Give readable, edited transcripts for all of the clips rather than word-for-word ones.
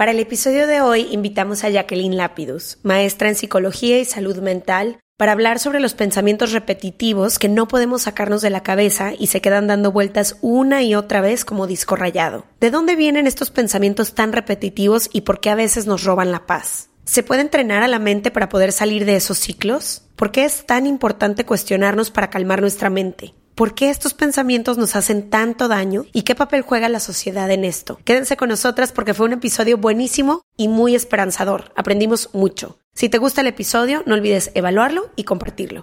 Para el episodio de hoy invitamos a Jacqueline Lapidus, maestra en psicología y salud mental, para hablar sobre los pensamientos repetitivos que no podemos sacarnos de la cabeza y se quedan dando vueltas una y otra vez como disco rayado. ¿De dónde vienen estos pensamientos tan repetitivos y por qué a veces nos roban la paz? ¿Se puede entrenar a la mente para poder salir de esos ciclos? ¿Por qué es tan importante cuestionarnos para calmar nuestra mente? ¿Por qué estos pensamientos nos hacen tanto daño? ¿Y qué papel juega la sociedad en esto? Quédense con nosotras porque fue un episodio buenísimo y muy esperanzador. Aprendimos mucho. Si te gusta el episodio, no olvides evaluarlo y compartirlo.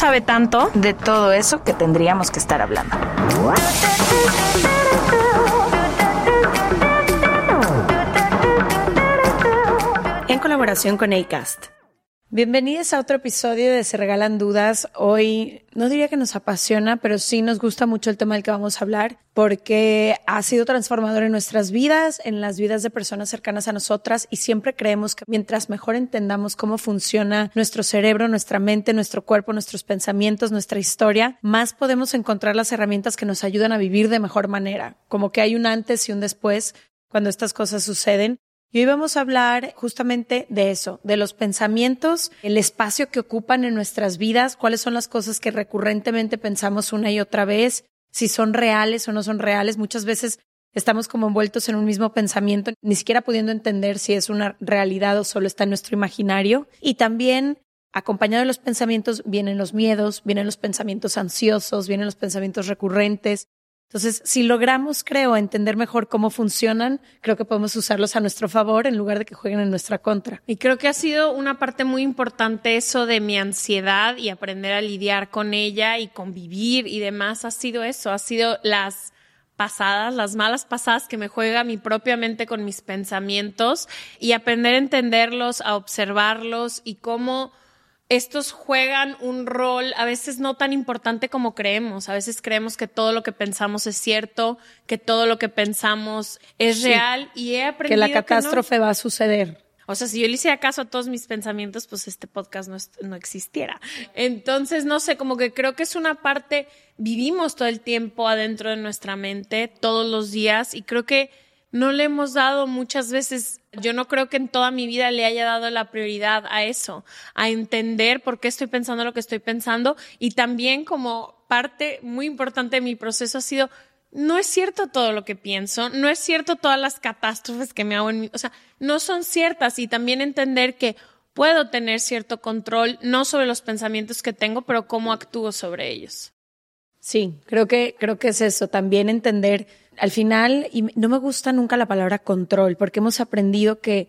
sabe tanto de todo eso que tendríamos que estar hablando. En colaboración con ACAST. Bienvenidos a otro episodio de Se Regalan Dudas. Hoy no diría que nos apasiona, pero sí nos gusta mucho el tema del que vamos a hablar porque ha sido transformador en nuestras vidas, en las vidas de personas cercanas a nosotras y siempre creemos que mientras mejor entendamos cómo funciona nuestro cerebro, nuestra mente, nuestro cuerpo, nuestros pensamientos, nuestra historia, más podemos encontrar las herramientas que nos ayudan a vivir de mejor manera. Como que hay un antes y un después cuando estas cosas suceden. Y hoy vamos a hablar justamente de eso, de los pensamientos, el espacio que ocupan en nuestras vidas, cuáles son las cosas que recurrentemente pensamos una y otra vez, si son reales o no son reales. Muchas veces estamos como envueltos en un mismo pensamiento, ni siquiera pudiendo entender si es una realidad o solo está en nuestro imaginario. Y también, acompañado de los pensamientos, vienen los miedos, vienen los pensamientos ansiosos, vienen los pensamientos recurrentes. Entonces, si logramos, creo, entender mejor cómo funcionan, creo que podemos usarlos a nuestro favor en lugar de que jueguen en nuestra contra. Y creo que ha sido una parte muy importante eso de mi ansiedad y aprender a lidiar con ella y convivir y demás. Ha sido eso, ha sido las pasadas, las malas pasadas que me juega mi propia mente con mis pensamientos y aprender a entenderlos, a observarlos y cómo estos juegan un rol a veces no tan importante como creemos. A veces creemos que todo lo que pensamos es cierto, que todo lo que pensamos es real y he aprendido que la catástrofe va a suceder. O sea, si yo le hiciera caso a todos mis pensamientos, pues este podcast no existiera. Entonces, no sé, como que creo que es una parte, vivimos todo el tiempo adentro de nuestra mente, todos los días, y creo que no le hemos dado muchas veces Yo no creo que en toda mi vida le haya dado la prioridad a eso, a entender por qué estoy pensando lo que estoy pensando. Y también, como parte muy importante de mi proceso, ha sido: no es cierto todo lo que pienso, no es cierto todas las catástrofes que me hago en mí, o sea, no son ciertas. Y también entender que puedo tener cierto control, no sobre los pensamientos que tengo, pero cómo actúo sobre ellos. Sí, creo que es eso, también entender al final, y no me gusta nunca la palabra control, porque hemos aprendido que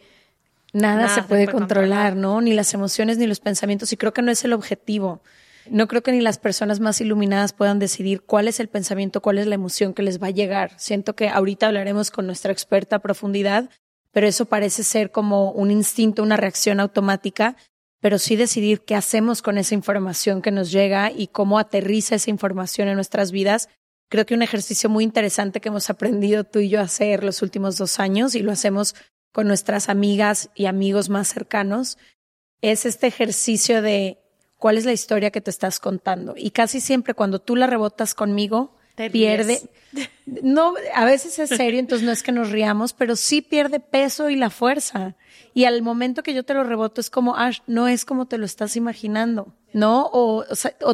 nada se puede controlar, ¿no? Ni las emociones ni los pensamientos, y creo que no es el objetivo. No creo que ni las personas más iluminadas puedan decidir cuál es el pensamiento, cuál es la emoción que les va a llegar. Siento que ahorita hablaremos con nuestra experta a profundidad, pero eso parece ser como un instinto, una reacción automática, pero sí decidir qué hacemos con esa información que nos llega y cómo aterriza esa información en nuestras vidas. Creo que un ejercicio muy interesante que hemos aprendido tú y yo a hacer los últimos 2 años, y lo hacemos con nuestras amigas y amigos más cercanos, es este ejercicio de cuál es la historia que te estás contando. Y casi siempre cuando tú la rebotas conmigo, pierde. No, a veces es serio, entonces no es que nos riamos, pero sí pierde peso y la fuerza. Y al momento que yo te lo reboto es como, Ash, no es como te lo estás imaginando, ¿no? O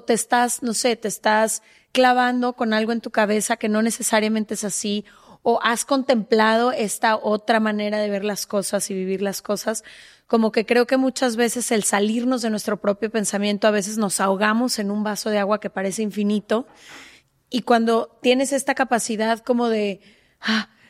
te estás, no sé, te estás clavando con algo en tu cabeza que no necesariamente es así, o has contemplado esta otra manera de ver las cosas y vivir las cosas. Como que creo que muchas veces el salirnos de nuestro propio pensamiento, a veces nos ahogamos en un vaso de agua que parece infinito, y cuando tienes esta capacidad como de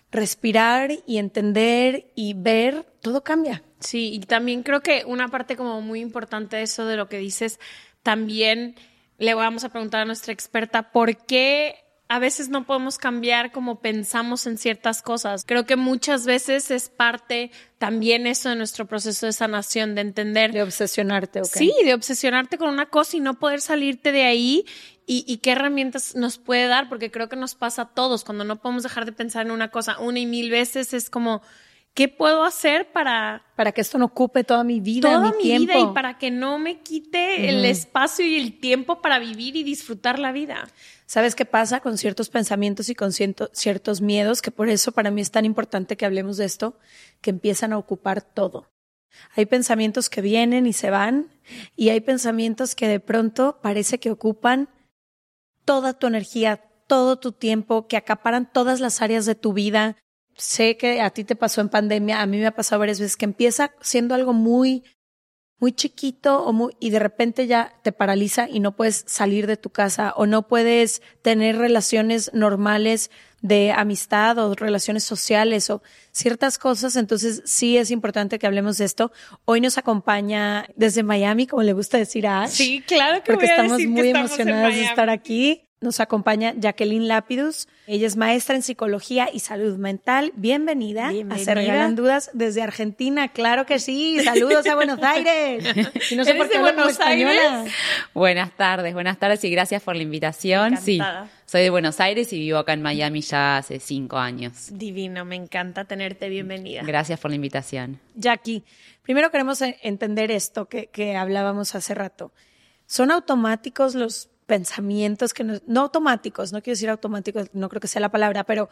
respirar y entender y ver, todo cambia. Sí, y también creo que una parte como muy importante eso de lo que dices, también le vamos a preguntar a nuestra experta por qué a veces no podemos cambiar como pensamos en ciertas cosas. Creo que muchas veces es parte también eso de nuestro proceso de sanación, de entender. De obsesionarte, ¿ok? Sí, de obsesionarte con una cosa y no poder salirte de ahí. Y qué herramientas nos puede dar, porque creo que nos pasa a todos. Cuando no podemos dejar de pensar en una cosa una y mil veces, es como, ¿qué puedo hacer para que esto no ocupe toda mi vida, toda mi tiempo? Vida, y para que no me quite el espacio y el tiempo para vivir y disfrutar la vida. ¿Sabes qué pasa con ciertos pensamientos y con ciertos miedos? Que por eso para mí es tan importante que hablemos de esto, que empiezan a ocupar todo. Hay pensamientos que vienen y se van, y hay pensamientos que de pronto parece que ocupan toda tu energía, todo tu tiempo, que acaparan todas las áreas de tu vida. Sé que a ti te pasó en pandemia, a mí me ha pasado varias veces, que empieza siendo algo muy, muy chiquito y de repente ya te paraliza y no puedes salir de tu casa, o no puedes tener relaciones normales de amistad o relaciones sociales o ciertas cosas. Entonces sí es importante que hablemos de esto. Hoy nos acompaña desde Miami, como le gusta decir a Ash. Sí, claro que voy a decir que estamos muy emocionadas de estar aquí. Nos acompaña Jacqueline Lapidus. Ella es maestra en psicología y salud mental. Bienvenida a Se Regalan Dudas desde Argentina. Claro que sí. Saludos a Buenos Aires. Y no sé por qué hablo española. Buenas tardes y gracias por la invitación. Encantada. Sí, soy de Buenos Aires y vivo acá en Miami ya hace 5 años. Divino, me encanta tenerte. Bienvenida. Gracias por la invitación. Jackie, primero queremos entender esto que hablábamos hace rato. ¿Son automáticos los pensamientos que no automáticos, no quiero decir automáticos, no creo que sea la palabra, pero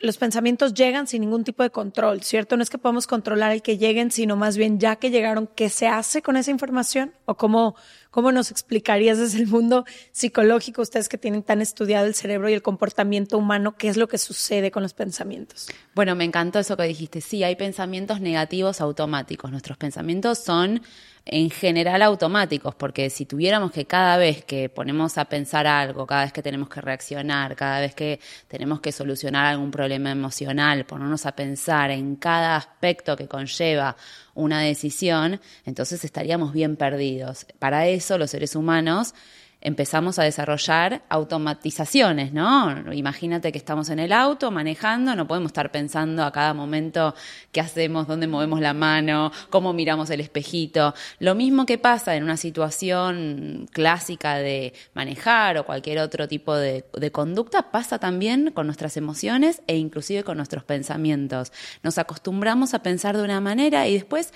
los pensamientos llegan sin ningún tipo de control, ¿cierto? No es que podamos controlar el que lleguen, sino más bien ya que llegaron, ¿qué se hace con esa información? ¿O cómo nos explicarías desde el mundo psicológico, ustedes que tienen tan estudiado el cerebro y el comportamiento humano, qué es lo que sucede con los pensamientos? Bueno, me encantó eso que dijiste. Sí, hay pensamientos negativos automáticos. Nuestros pensamientos son en general automáticos, porque si tuviéramos que cada vez que ponemos a pensar algo, cada vez que tenemos que reaccionar, cada vez que tenemos que solucionar algún problema emocional, ponernos a pensar en cada aspecto que conlleva una decisión, entonces estaríamos bien perdidos. Para eso los seres humanos empezamos a desarrollar automatizaciones, ¿no? Imagínate que estamos en el auto manejando, no podemos estar pensando a cada momento qué hacemos, dónde movemos la mano, cómo miramos el espejito. Lo mismo que pasa en una situación clásica de manejar o cualquier otro tipo de conducta, pasa también con nuestras emociones e inclusive con nuestros pensamientos. Nos acostumbramos a pensar de una manera y después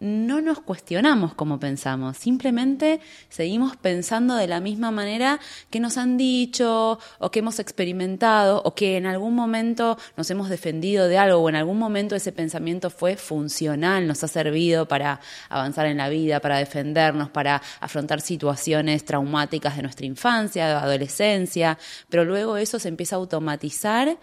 no nos cuestionamos cómo pensamos, simplemente seguimos pensando de la misma manera que nos han dicho o que hemos experimentado o que en algún momento nos hemos defendido de algo o en algún momento ese pensamiento fue funcional, nos ha servido para avanzar en la vida, para defendernos, para afrontar situaciones traumáticas de nuestra infancia, de adolescencia, pero luego eso se empieza a automatizar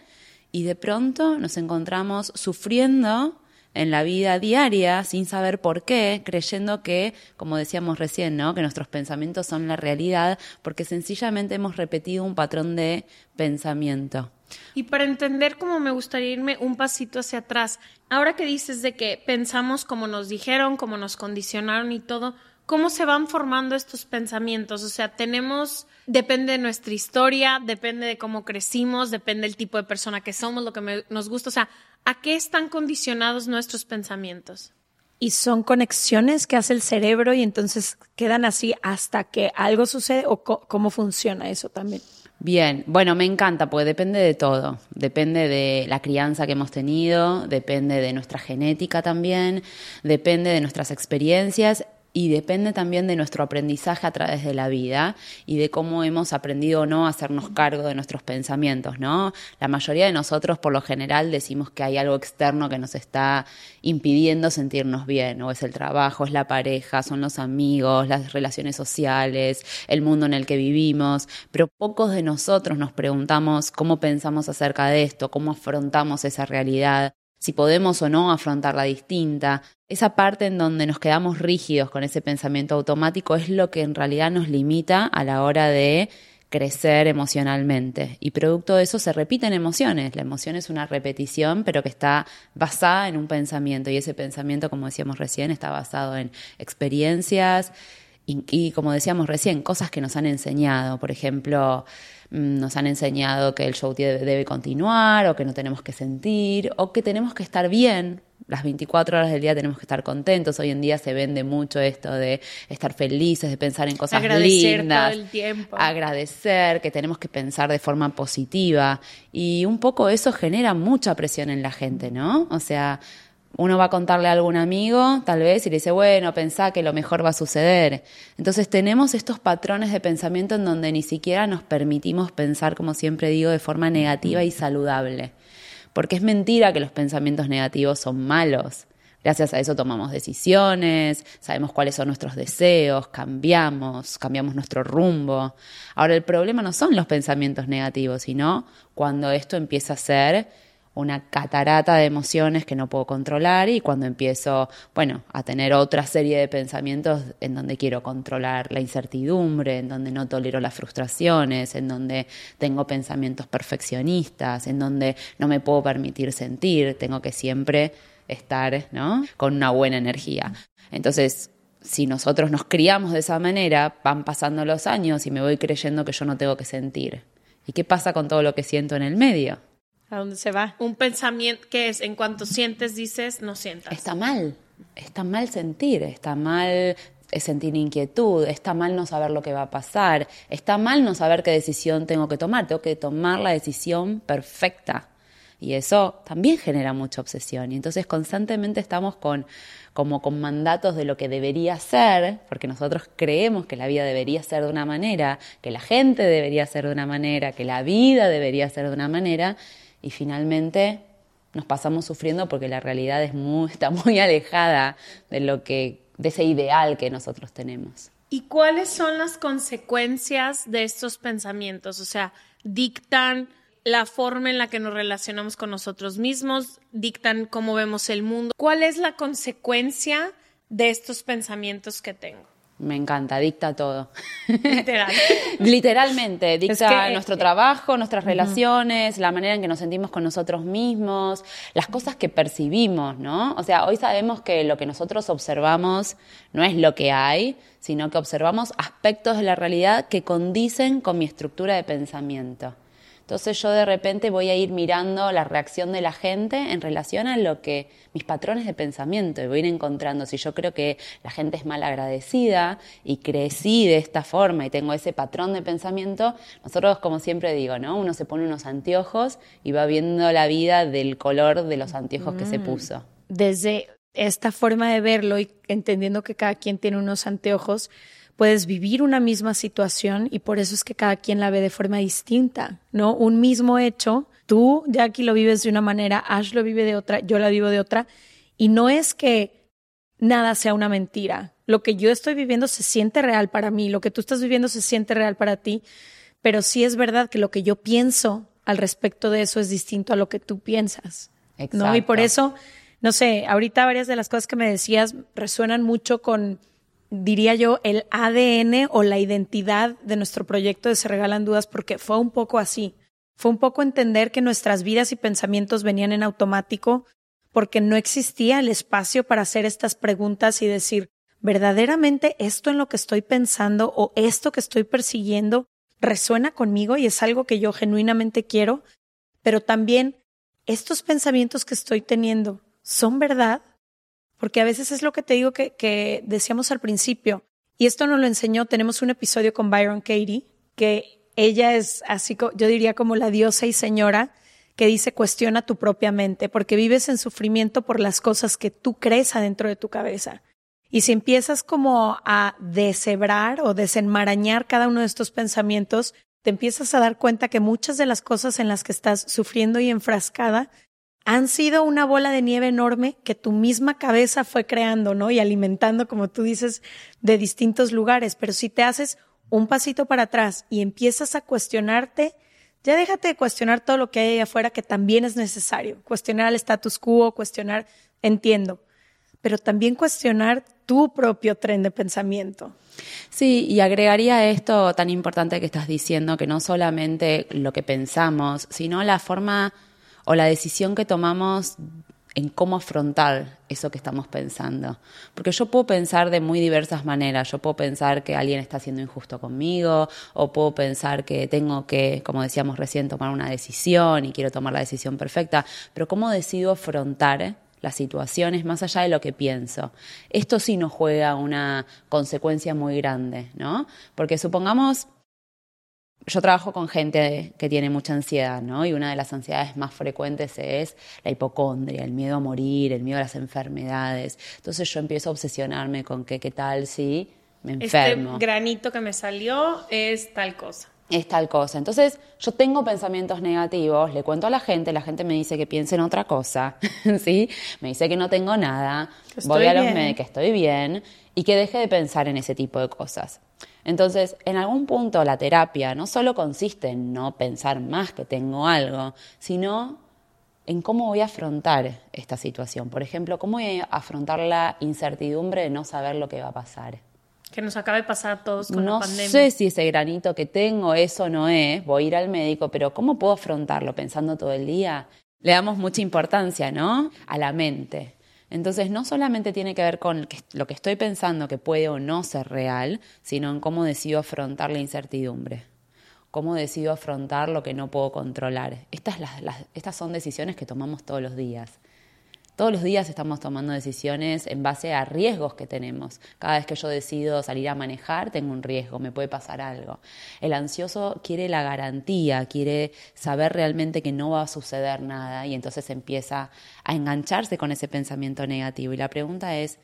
y de pronto nos encontramos sufriendo en la vida diaria, sin saber por qué, creyendo que, como decíamos recién, ¿no?, que nuestros pensamientos son la realidad, porque sencillamente hemos repetido un patrón de pensamiento. Y para entender, cómo me gustaría irme un pasito hacia atrás, ahora que dices de que pensamos como nos dijeron, como nos condicionaron y todo, ¿cómo se van formando estos pensamientos? O sea, tenemos, depende de nuestra historia, depende de cómo crecimos, depende del tipo de persona que somos, lo que nos gusta, o sea, ¿a qué están condicionados nuestros pensamientos? Y son conexiones que hace el cerebro y entonces quedan así hasta que algo sucede o cómo funciona eso también. Bien, bueno, me encanta porque depende de todo. Depende de la crianza que hemos tenido, depende de nuestra genética también, depende de nuestras experiencias y depende también de nuestro aprendizaje a través de la vida y de cómo hemos aprendido o no a hacernos cargo de nuestros pensamientos, ¿no? La mayoría de nosotros, por lo general, decimos que hay algo externo que nos está impidiendo sentirnos bien, o es el trabajo, es la pareja, son los amigos, las relaciones sociales, el mundo en el que vivimos, pero pocos de nosotros nos preguntamos cómo pensamos acerca de esto, cómo afrontamos esa realidad, si podemos o no afrontarla distinta. Esa parte en donde nos quedamos rígidos con ese pensamiento automático es lo que en realidad nos limita a la hora de crecer emocionalmente. Y producto de eso se repiten emociones. La emoción es una repetición, pero que está basada en un pensamiento. Y ese pensamiento, como decíamos recién, está basado en experiencias y como decíamos recién, cosas que nos han enseñado. Por ejemplo, nos han enseñado que el show debe continuar, o que no tenemos que sentir, o que tenemos que estar bien. Las 24 horas del día tenemos que estar contentos. Hoy en día se vende mucho esto de estar felices, de pensar en cosas lindas. Agradecer todo el tiempo. Agradecer, que tenemos que pensar de forma positiva. Y un poco eso genera mucha presión en la gente, ¿no? O sea, uno va a contarle a algún amigo, tal vez, y le dice, bueno, pensá que lo mejor va a suceder. Entonces tenemos estos patrones de pensamiento en donde ni siquiera nos permitimos pensar, como siempre digo, de forma negativa y saludable. Porque es mentira que los pensamientos negativos son malos. Gracias a eso tomamos decisiones, sabemos cuáles son nuestros deseos, cambiamos nuestro rumbo. Ahora, el problema no son los pensamientos negativos, sino cuando esto empieza a ser una catarata de emociones que no puedo controlar y cuando empiezo, a tener otra serie de pensamientos en donde quiero controlar la incertidumbre, en donde no tolero las frustraciones, en donde tengo pensamientos perfeccionistas, en donde no me puedo permitir sentir, tengo que siempre estar, ¿no?, con una buena energía. Entonces, si nosotros nos criamos de esa manera, van pasando los años y me voy creyendo que yo no tengo que sentir. ¿Y qué pasa con todo lo que siento en el medio? ¿A dónde se va? Un pensamiento que es, en cuanto sientes, dices, no sientas. Está mal sentir, está mal sentir inquietud, está mal no saber lo que va a pasar, está mal no saber qué decisión tengo que tomar la decisión perfecta. Y eso también genera mucha obsesión. Y entonces constantemente estamos con mandatos de lo que debería ser, porque nosotros creemos que la vida debería ser de una manera, que la gente debería ser de una manera, que la vida debería ser de una manera. Y finalmente nos pasamos sufriendo porque la realidad está muy alejada de ese ideal que nosotros tenemos. ¿Y cuáles son las consecuencias de estos pensamientos? O sea, dictan la forma en la que nos relacionamos con nosotros mismos, dictan cómo vemos el mundo. ¿Cuál es la consecuencia de estos pensamientos que tengo? Me encanta, dicta todo. Literal. Literalmente, dicta nuestro trabajo, nuestras relaciones, la manera en que nos sentimos con nosotros mismos, las cosas que percibimos, ¿no? O sea, hoy sabemos que lo que nosotros observamos no es lo que hay, sino que observamos aspectos de la realidad que condicen con mi estructura de pensamiento. Entonces yo de repente voy a ir mirando la reacción de la gente en relación a lo que mis patrones de pensamiento, y voy a ir encontrando si yo creo que la gente es mal agradecida y crecí de esta forma y tengo ese patrón de pensamiento. Nosotros, como siempre digo, ¿no?, uno se pone unos anteojos y va viendo la vida del color de los anteojos que se puso. Desde esta forma de verlo y entendiendo que cada quien tiene unos anteojos, puedes vivir una misma situación y por eso es que cada quien la ve de forma distinta, ¿no? Un mismo hecho, tú, Jackie, lo vives de una manera, Ash lo vive de otra, yo la vivo de otra, y no es que nada sea una mentira. Lo que yo estoy viviendo se siente real para mí, lo que tú estás viviendo se siente real para ti, pero sí es verdad que lo que yo pienso al respecto de eso es distinto a lo que tú piensas, exacto, ¿no? Y por eso, no sé, ahorita varias de las cosas que me decías resuenan mucho con, diría yo, el ADN o la identidad de nuestro proyecto de Se Regalan Dudas, porque fue un poco así. Fue un poco entender que nuestras vidas y pensamientos venían en automático porque no existía el espacio para hacer estas preguntas y decir, ¿verdaderamente esto en lo que estoy pensando o esto que estoy persiguiendo resuena conmigo y es algo que yo genuinamente quiero? Pero también, ¿estos pensamientos que estoy teniendo son verdad? Porque a veces es lo que te digo que decíamos al principio, y esto nos lo enseñó, tenemos un episodio con Byron Katie, que ella es así, yo diría como la diosa y señora, que dice cuestiona tu propia mente, porque vives en sufrimiento por las cosas que tú crees adentro de tu cabeza. Y si empiezas como a deshebrar o desenmarañar cada uno de estos pensamientos, te empiezas a dar cuenta que muchas de las cosas en las que estás sufriendo y enfrascada han sido una bola de nieve enorme que tu misma cabeza fue creando, ¿no? Y alimentando, como tú dices, de distintos lugares. Pero si te haces un pasito para atrás y empiezas a cuestionarte, ya déjate de cuestionar todo lo que hay ahí afuera, que también es necesario. Cuestionar el status quo, cuestionar, entiendo. Pero también cuestionar tu propio tren de pensamiento. Sí, y agregaría esto tan importante que estás diciendo, que no solamente lo que pensamos, sino la forma o la decisión que tomamos en cómo afrontar eso que estamos pensando. Porque yo puedo pensar de muy diversas maneras. Yo puedo pensar que alguien está siendo injusto conmigo, o puedo pensar que tengo que, como decíamos recién, tomar una decisión y quiero tomar la decisión perfecta. Pero ¿cómo decido afrontar las situaciones más allá de lo que pienso? Esto sí nos juega una consecuencia muy grande, ¿no? Porque supongamos... Yo trabajo con gente que tiene mucha ansiedad, ¿no? Y una de las ansiedades más frecuentes es la hipocondria, el miedo a morir, el miedo a las enfermedades. Entonces yo empiezo a obsesionarme con que qué tal si me enfermo. Este granito que me salió es tal cosa. Es tal cosa. Entonces yo tengo pensamientos negativos, le cuento a la gente me dice que piense en otra cosa, ¿sí? Me dice que no tengo nada, voy a los médicos, que estoy bien y que deje de pensar en ese tipo de cosas. Entonces, en algún punto la terapia no solo consiste en no pensar más que tengo algo, sino en cómo voy a afrontar esta situación. Por ejemplo, cómo voy a afrontar la incertidumbre de no saber lo que va a pasar. Que nos acaba de pasar a todos con la pandemia. No sé si ese granito que tengo, eso no es, voy a ir al médico, pero ¿cómo puedo afrontarlo pensando todo el día? Le damos mucha importancia, ¿no?, a la mente. Entonces, no solamente tiene que ver con lo que estoy pensando que puede o no ser real, sino en cómo decido afrontar la incertidumbre, cómo decido afrontar lo que no puedo controlar. Estas son decisiones que tomamos todos los días. Todos los días estamos tomando decisiones en base a riesgos que tenemos. Cada vez que yo decido salir a manejar, tengo un riesgo, me puede pasar algo. El ansioso quiere la garantía, quiere saber realmente que no va a suceder nada y entonces empieza a engancharse con ese pensamiento negativo. Y la pregunta es,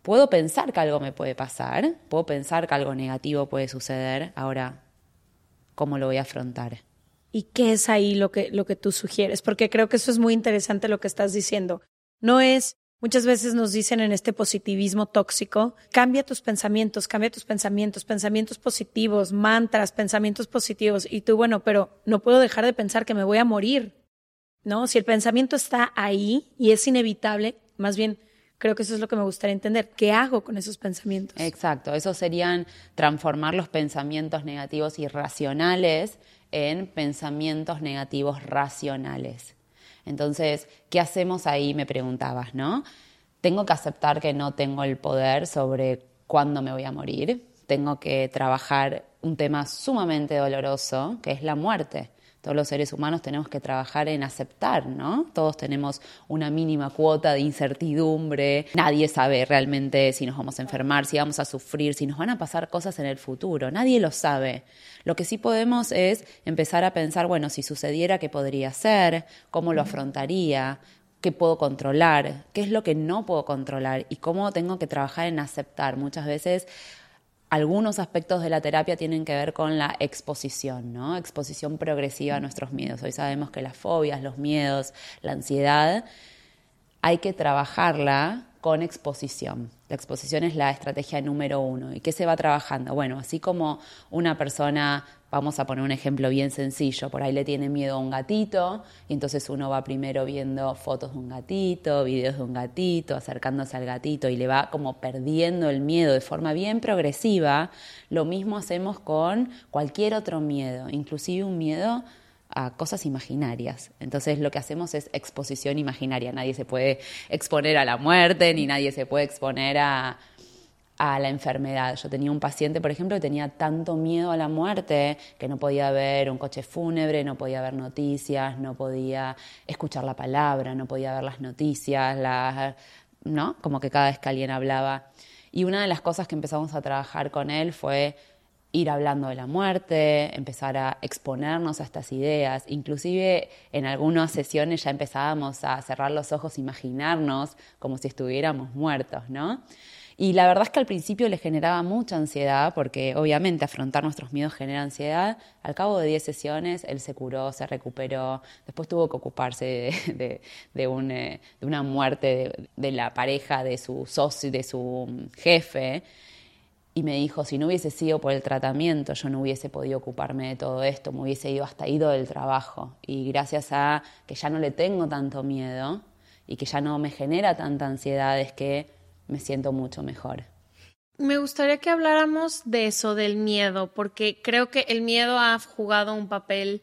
¿puedo pensar que algo me puede pasar? ¿Puedo pensar que algo negativo puede suceder? Ahora, ¿cómo lo voy a afrontar? ¿Y qué es ahí lo que tú sugieres? Porque creo que eso es muy interesante lo que estás diciendo. No es, muchas veces nos dicen en este positivismo tóxico, cambia tus pensamientos, pensamientos positivos, mantras, pensamientos positivos. Y tú, bueno, pero no puedo dejar de pensar que me voy a morir, ¿no? Si el pensamiento está ahí y es inevitable, más bien... Creo que eso es lo que me gustaría entender. ¿Qué hago con esos pensamientos? Exacto. Eso serían transformar los pensamientos negativos irracionales en pensamientos negativos racionales. Entonces, ¿qué hacemos ahí? Me preguntabas, ¿no? Tengo que aceptar que no tengo el poder sobre cuándo me voy a morir. Tengo que trabajar un tema sumamente doloroso, que es la muerte. Todos los seres humanos tenemos que trabajar en aceptar, ¿no? Todos tenemos una mínima cuota de incertidumbre. Nadie sabe realmente si nos vamos a enfermar, si vamos a sufrir, si nos van a pasar cosas en el futuro. Nadie lo sabe. Lo que sí podemos es empezar a pensar, bueno, si sucediera, ¿qué podría ser? ¿Cómo lo afrontaría? qué puedo controlar, qué es lo que no puedo controlar y cómo tengo que trabajar en aceptar. Muchas veces algunos aspectos de la terapia tienen que ver con la exposición, ¿no? Exposición progresiva a nuestros miedos. Hoy sabemos que las fobias, los miedos, la ansiedad, hay que trabajarla con exposición. La exposición es la estrategia número 1. ¿Y qué se va trabajando? Bueno, así como una persona, vamos a poner un ejemplo bien sencillo, por ahí le tiene miedo a un gatito y entonces uno va primero viendo fotos de un gatito, videos de un gatito, acercándose al gatito y le va como perdiendo el miedo de forma bien progresiva. Lo mismo hacemos con cualquier otro miedo, inclusive un miedo a cosas imaginarias. Entonces lo que hacemos es exposición imaginaria. Nadie se puede exponer a la muerte, ni nadie se puede exponer a la enfermedad. Yo tenía un paciente, por ejemplo, que tenía tanto miedo a la muerte que no podía ver un coche fúnebre, no podía ver noticias, no podía escuchar la palabra, no podía ver las noticias, ¿no? Como que cada vez que alguien hablaba. Y una de las cosas que empezamos a trabajar con él fue ir hablando de la muerte, empezar a exponernos a estas ideas. Inclusive en algunas sesiones ya empezábamos a cerrar los ojos, imaginarnos como si estuviéramos muertos, ¿no? Y la verdad es que al principio le generaba mucha ansiedad, porque obviamente afrontar nuestros miedos genera ansiedad. Al cabo de 10 sesiones él se curó, se recuperó. Después tuvo que ocuparse de una muerte de la pareja, de su socio, de su jefe. Y me dijo, si no hubiese sido por el tratamiento, yo no hubiese podido ocuparme de todo esto, me hubiese ido del trabajo. Y gracias a que ya no le tengo tanto miedo y que ya no me genera tanta ansiedad, es que me siento mucho mejor. Me gustaría que habláramos de eso, del miedo, porque creo que el miedo ha jugado un papel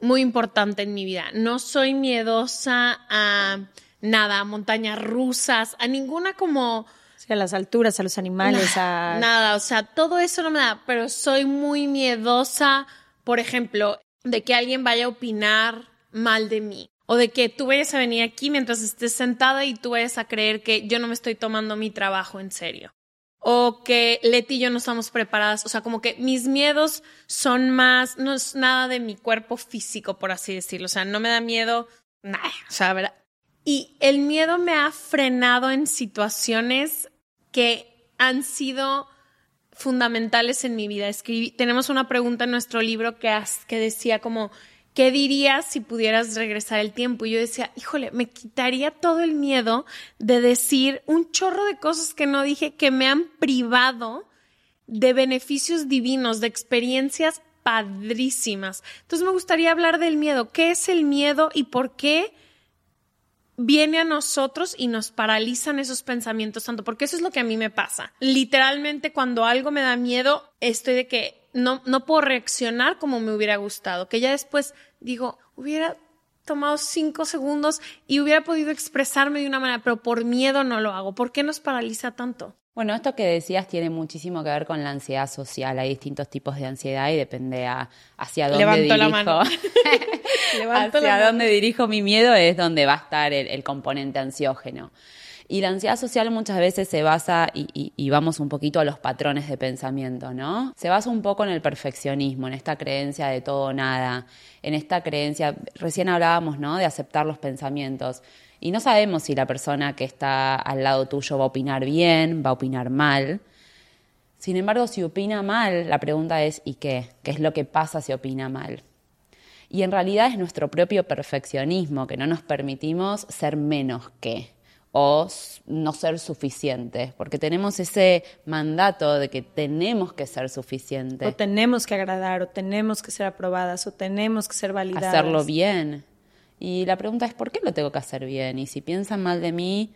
muy importante en mi vida. No soy miedosa a nada, a montañas rusas, a ninguna como... a las alturas, a los animales, a... Nada, o sea, todo eso no me da, pero soy muy miedosa, por ejemplo, de que alguien vaya a opinar mal de mí, o de que tú vayas a venir aquí mientras estés sentada y tú vayas a creer que yo no me estoy tomando mi trabajo en serio, o que Leti y yo no estamos preparadas, o sea, como que mis miedos son más, no es nada de mi cuerpo físico, por así decirlo, o sea, no me da miedo, nada, o sea, ¿verdad? Y el miedo me ha frenado en situaciones que han sido fundamentales en mi vida. Tenemos una pregunta en nuestro libro que decía como, ¿qué dirías si pudieras regresar el tiempo? Y yo decía, híjole, me quitaría todo el miedo de decir un chorro de cosas que no dije, que me han privado de beneficios divinos, de experiencias padrísimas. Entonces me gustaría hablar del miedo. ¿Qué es el miedo y por qué viene a nosotros y nos paralizan esos pensamientos tanto? Porque eso es lo que a mí me pasa. Literalmente, cuando algo me da miedo, estoy de que no puedo reaccionar como me hubiera gustado. Que ya después digo, hubiera tomado 5 segundos y hubiera podido expresarme de una manera, pero por miedo no lo hago. ¿Por qué nos paraliza tanto? Bueno, esto que decías tiene muchísimo que ver con la ansiedad social. Hay distintos tipos de ansiedad y depende hacia dónde dirijo. Hacia dónde dirijo mi miedo es donde va a estar el componente ansiógeno. Y la ansiedad social muchas veces se basa, y vamos un poquito a los patrones de pensamiento, ¿no? Se basa un poco en el perfeccionismo, en esta creencia de todo o nada, en esta creencia, recién hablábamos, ¿no?, de aceptar los pensamientos. Y no sabemos si la persona que está al lado tuyo va a opinar bien, va a opinar mal. Sin embargo, si opina mal, la pregunta es, ¿y qué? ¿Qué es lo que pasa si opina mal? Y en realidad es nuestro propio perfeccionismo, que no nos permitimos ser menos que, o no ser suficientes, porque tenemos ese mandato de que tenemos que ser suficientes. O tenemos que agradar, o tenemos que ser aprobadas, o tenemos que ser validadas. Hacerlo bien. Y la pregunta es, ¿por qué lo tengo que hacer bien? Y si piensan mal de mí...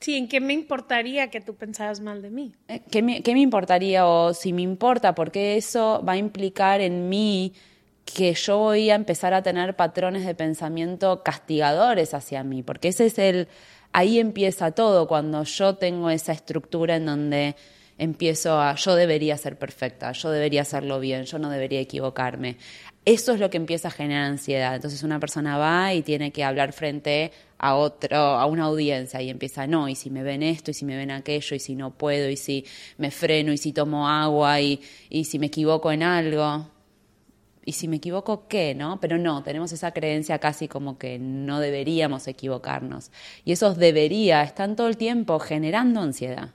Sí, ¿en qué me importaría que tú pensaras mal de mí? ¿Qué me importaría? O si me importa, ¿por qué eso va a implicar en mí que yo voy a empezar a tener patrones de pensamiento castigadores hacia mí? Porque ese es el... Ahí empieza todo, cuando yo tengo esa estructura en donde empiezo a yo debería ser perfecta, yo debería hacerlo bien, yo no debería equivocarme. Eso es lo que empieza a generar ansiedad. Entonces una persona va y tiene que hablar frente a una audiencia y empieza, no, y si me ven esto, y si me ven aquello, y si no puedo, y si me freno, y si tomo agua, y si me equivoco en algo. y si me equivoco, ¿qué? ¿No? Pero no, tenemos esa creencia casi como que no deberíamos equivocarnos. Y esos debería están todo el tiempo generando ansiedad.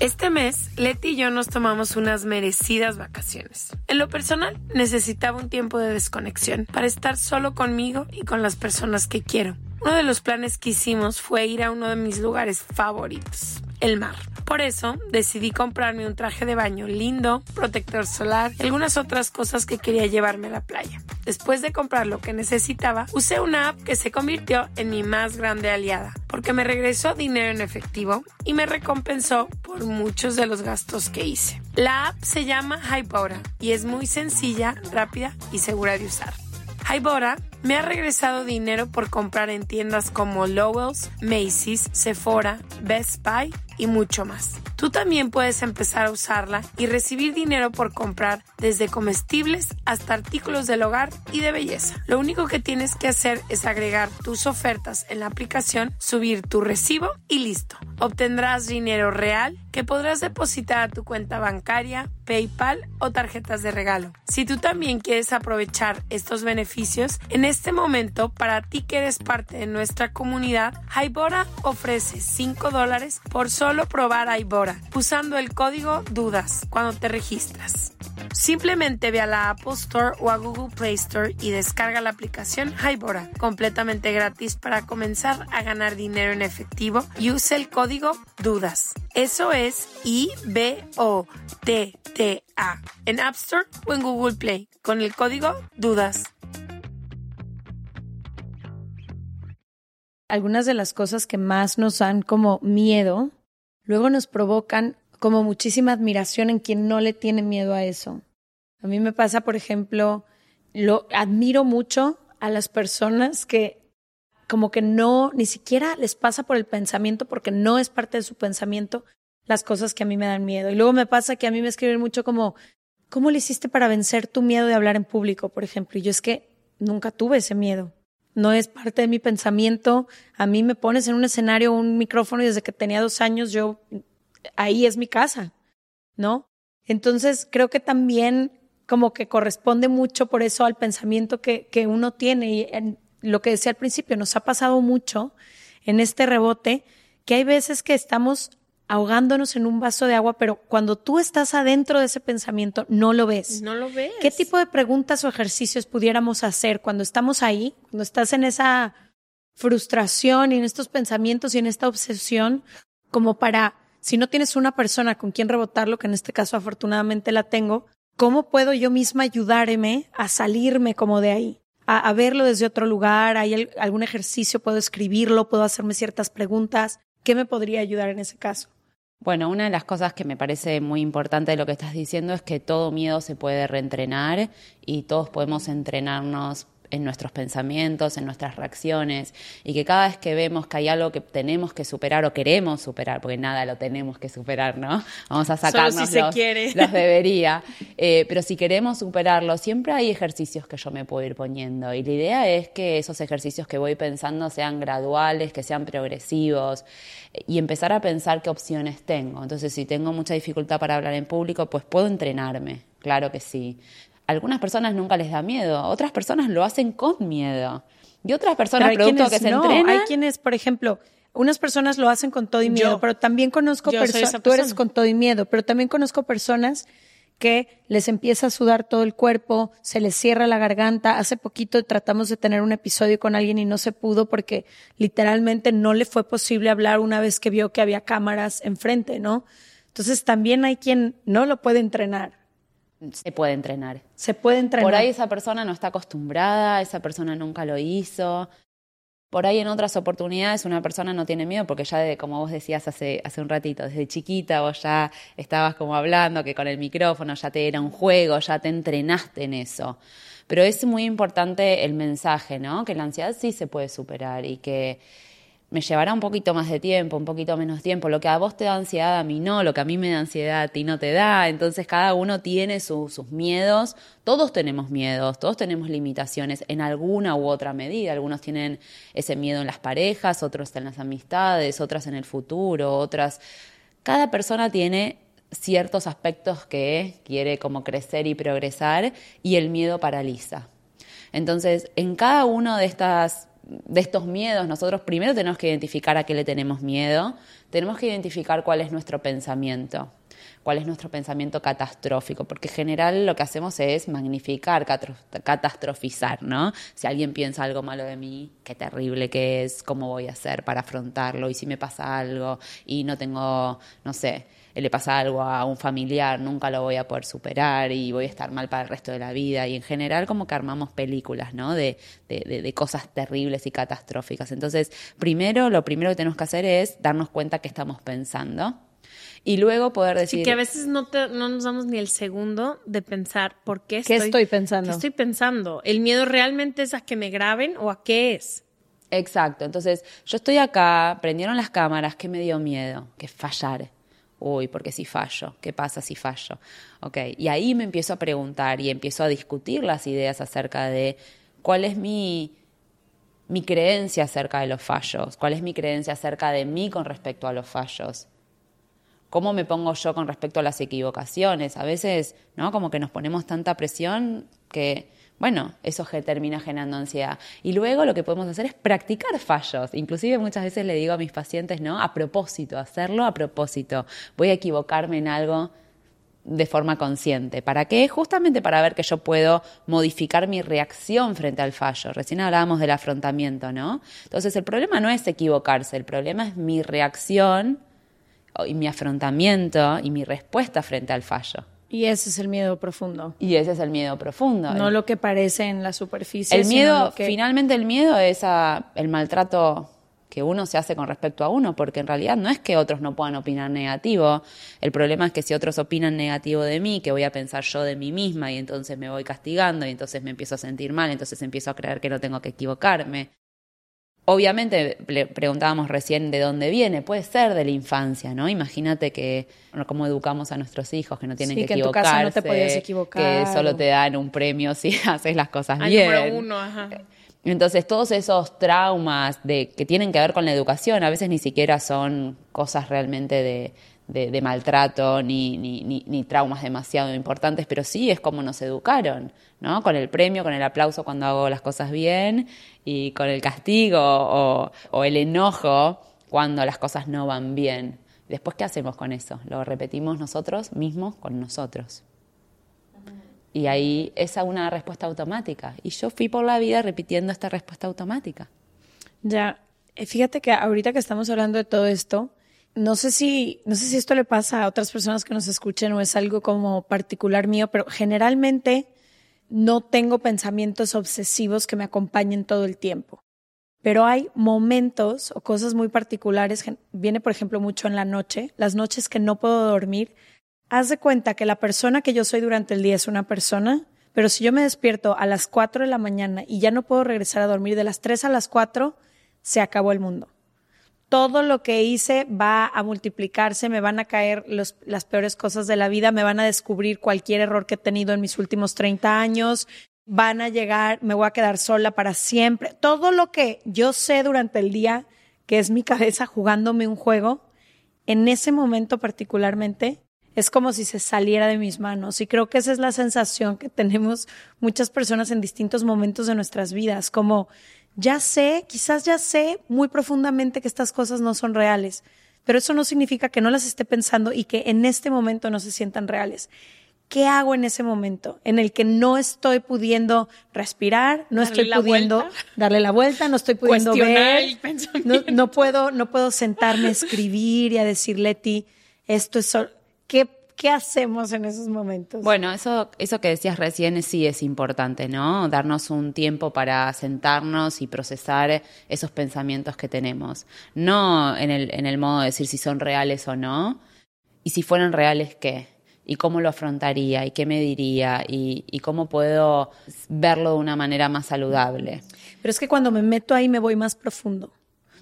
Este mes, Leti y yo nos tomamos unas merecidas vacaciones. En lo personal, necesitaba un tiempo de desconexión para estar solo conmigo y con las personas que quiero. Uno de los planes que hicimos fue ir a uno de mis lugares favoritos, el mar. Por eso, decidí comprarme un traje de baño lindo, protector solar y algunas otras cosas que quería llevarme a la playa. Después de comprar lo que necesitaba, usé una app que se convirtió en mi más grande aliada, porque me regresó dinero en efectivo y me recompensó por muchos de los gastos que hice. La app se llama Ibotta y es muy sencilla, rápida y segura de usar. Ibotta me ha regresado dinero por comprar en tiendas como Lowe's, Macy's, Sephora, Best Buy y mucho más. Tú también puedes empezar a usarla y recibir dinero por comprar desde comestibles hasta artículos del hogar y de belleza. Lo único que tienes que hacer es agregar tus ofertas en la aplicación, subir tu recibo y listo. Obtendrás dinero real que podrás depositar a tu cuenta bancaria, PayPal o tarjetas de regalo. Si tú también quieres aprovechar estos beneficios, en este momento para ti que eres parte de nuestra comunidad, Ibotta ofrece $5 por solo probar Ibotta usando el código DUDAS cuando te registras. Simplemente ve a la Apple Store o a Google Play Store y descarga la aplicación Ibotta, completamente gratis para comenzar a ganar dinero en efectivo y usa el código DUDAS. Eso es IBOTTA en App Store o en Google Play con el código DUDAS. Algunas de las cosas que más nos dan como miedo, luego nos provocan como muchísima admiración en quien no le tiene miedo a eso. A mí me pasa, por ejemplo, admiro mucho a las personas que como que no, ni siquiera les pasa por el pensamiento porque no es parte de su pensamiento las cosas que a mí me dan miedo. Y luego me pasa que a mí me escriben mucho como, ¿cómo le hiciste para vencer tu miedo de hablar en público, por ejemplo? Y yo es que nunca tuve ese miedo. No es parte de mi pensamiento. A mí me pones en un escenario, un micrófono y desde que tenía 2 años yo, ahí es mi casa, ¿no? Entonces creo que también como que corresponde mucho por eso al pensamiento que uno tiene y en lo que decía al principio, nos ha pasado mucho en este rebote que hay veces que estamos ahogándonos en un vaso de agua, pero cuando tú estás adentro de ese pensamiento no lo ves. No lo ves. ¿Qué tipo de preguntas o ejercicios pudiéramos hacer cuando estamos ahí, cuando estás en esa frustración y en estos pensamientos y en esta obsesión, como para, si no tienes una persona con quien rebotarlo, que en este caso afortunadamente la tengo, ¿cómo puedo yo misma ayudarme a salirme como de ahí? A verlo desde otro lugar, ¿hay algún ejercicio? ¿Puedo escribirlo? ¿Puedo hacerme ciertas preguntas? ¿Qué me podría ayudar en ese caso? Bueno, una de las cosas que me parece muy importante de lo que estás diciendo es que todo miedo se puede reentrenar y todos podemos entrenarnos en nuestros pensamientos, en nuestras reacciones, y que cada vez que vemos que hay algo que tenemos que superar o queremos superar, porque nada lo tenemos que superar, ¿no? Vamos a sacarnos solo si se quiere. Los debería. Pero si queremos superarlo, siempre hay ejercicios que yo me puedo ir poniendo. Y la idea es que esos ejercicios que voy pensando sean graduales, que sean progresivos, y empezar a pensar qué opciones tengo. Entonces, si tengo mucha dificultad para hablar en público, pues puedo entrenarme, claro que sí. Algunas personas nunca les da miedo, otras personas lo hacen con miedo. Y otras personas, producto que se entrenan. Hay quienes, por ejemplo, Unas personas lo hacen con todo y miedo, pero también conozco personas, tú eres con todo y miedo, pero también conozco personas que les empieza a sudar todo el cuerpo, se les cierra la garganta. Hace poquito tratamos de tener un episodio con alguien y no se pudo porque literalmente no le fue posible hablar una vez que vio que había cámaras enfrente, ¿no? Entonces también hay quien no lo puede entrenar. Se puede entrenar. Se puede entrenar. Por ahí esa persona no está acostumbrada, esa persona nunca lo hizo. Por ahí en otras oportunidades una persona no tiene miedo porque ya, como vos decías hace un ratito, desde chiquita vos ya estabas como hablando que con el micrófono ya te era un juego, ya te entrenaste en eso. Pero es muy importante el mensaje, ¿no? Que la ansiedad sí se puede superar y que me llevará un poquito más de tiempo, un poquito menos tiempo. Lo que a vos te da ansiedad, a mí no. Lo que a mí me da ansiedad, a ti no te da. Entonces cada uno tiene sus miedos. Todos tenemos miedos, todos tenemos limitaciones en alguna u otra medida. Algunos tienen ese miedo en las parejas, otros en las amistades, otras en el futuro, otras... Cada persona tiene ciertos aspectos que quiere como crecer y progresar y el miedo paraliza. Entonces, en cada uno de estos miedos, nosotros primero tenemos que identificar a qué le tenemos miedo, tenemos que identificar cuál es nuestro pensamiento catastrófico, porque en general lo que hacemos es magnificar, catastrofizar, ¿no? Si alguien piensa algo malo de mí, qué terrible que es, cómo voy a hacer para afrontarlo, y si me pasa algo y no tengo, no sé, le pasa algo a un familiar, nunca lo voy a poder superar y voy a estar mal para el resto de la vida. Y en general como que armamos películas, ¿no? De cosas terribles y catastróficas. Entonces, lo primero que tenemos que hacer es darnos cuenta qué estamos pensando y luego poder decir... Sí, que a veces no nos damos ni el segundo de pensar por qué estoy... ¿Qué estoy pensando? ¿Qué estoy pensando? ¿El miedo realmente es a que me graben o a qué es? Exacto. Entonces, yo estoy acá, prendieron las cámaras, ¿qué me dio miedo? Que fallar. Uy, porque si fallo, ¿qué pasa si fallo? Okay. Y ahí me empiezo a preguntar y empiezo a discutir las ideas acerca de cuál es mi creencia acerca de los fallos, cuál es mi creencia acerca de mí con respecto a los fallos, cómo me pongo yo con respecto a las equivocaciones. A veces, ¿no? Como que nos ponemos tanta presión que... Bueno, eso termina generando ansiedad. Y luego lo que podemos hacer es practicar fallos. Inclusive muchas veces le digo a mis pacientes, ¿no? A propósito, hacerlo a propósito. Voy a equivocarme en algo de forma consciente. ¿Para qué? Justamente para ver que yo puedo modificar mi reacción frente al fallo. Recién hablábamos del afrontamiento, ¿no? Entonces el problema no es equivocarse, el problema es mi reacción y mi afrontamiento y mi respuesta frente al fallo. Y ese es el miedo profundo. No lo que parece en la superficie. El miedo, finalmente el miedo es el maltrato que uno se hace con respecto a uno, porque en realidad no es que otros no puedan opinar negativo. El problema es que si otros opinan negativo de mí, ¿qué voy a pensar yo de mí misma? Y entonces me voy castigando y entonces me empiezo a sentir mal, entonces empiezo a creer que no tengo que equivocarme. Obviamente, le preguntábamos recién de dónde viene, puede ser de la infancia, ¿no? Imagínate que, bueno, cómo educamos a nuestros hijos, que no tienen que equivocarse. Sí, que en tu casa no te podías equivocar. Que solo te dan un premio si haces las cosas bien. Número uno, ajá. Entonces, todos esos traumas que tienen que ver con la educación, a veces ni siquiera son cosas realmente de maltrato ni traumas demasiado importantes, pero sí es como nos educaron, ¿no? Con el premio, con el aplauso cuando hago las cosas bien y con el castigo o el enojo cuando las cosas no van bien. Después, ¿qué hacemos con eso? Lo repetimos nosotros mismos con nosotros. Y ahí es una respuesta automática. Y yo fui por la vida repitiendo esta respuesta automática. Ya, fíjate que ahorita que estamos hablando de todo esto, no sé si esto le pasa a otras personas que nos escuchen o es algo como particular mío, pero generalmente no tengo pensamientos obsesivos que me acompañen todo el tiempo. Pero hay momentos o cosas muy particulares, viene por ejemplo mucho en la noche, las noches que no puedo dormir. Haz de cuenta que la persona que yo soy durante el día es una persona, pero si yo me despierto a las 4 de la mañana y ya no puedo regresar a dormir, de las 3 a las 4 se acabó el mundo. Todo lo que hice va a multiplicarse, me van a caer las peores cosas de la vida, me van a descubrir cualquier error que he tenido en mis últimos 30 años, van a llegar, me voy a quedar sola para siempre. Todo lo que yo sé durante el día, que es mi cabeza jugándome un juego, en ese momento particularmente es como si se saliera de mis manos. Y creo que esa es la sensación que tenemos muchas personas en distintos momentos de nuestras vidas, como... ya sé, quizás ya sé muy profundamente que estas cosas no son reales, pero eso no significa que no las esté pensando y que en este momento no se sientan reales. ¿Qué hago en ese momento en el que no estoy pudiendo respirar, no estoy pudiendo darle la vuelta, no estoy pudiendo cuestionar ver, el pensamiento. No puedo sentarme a escribir y a decir, Leti, esto es solo... ¿Qué hacemos en esos momentos? Bueno, eso que decías recién sí es importante, ¿no? Darnos un tiempo para sentarnos y procesar esos pensamientos que tenemos. No en el modo de decir si son reales o no, y si fueran reales, ¿qué? Y cómo lo afrontaría, y qué me diría, y cómo puedo verlo de una manera más saludable. Pero es que cuando me meto ahí me voy más profundo.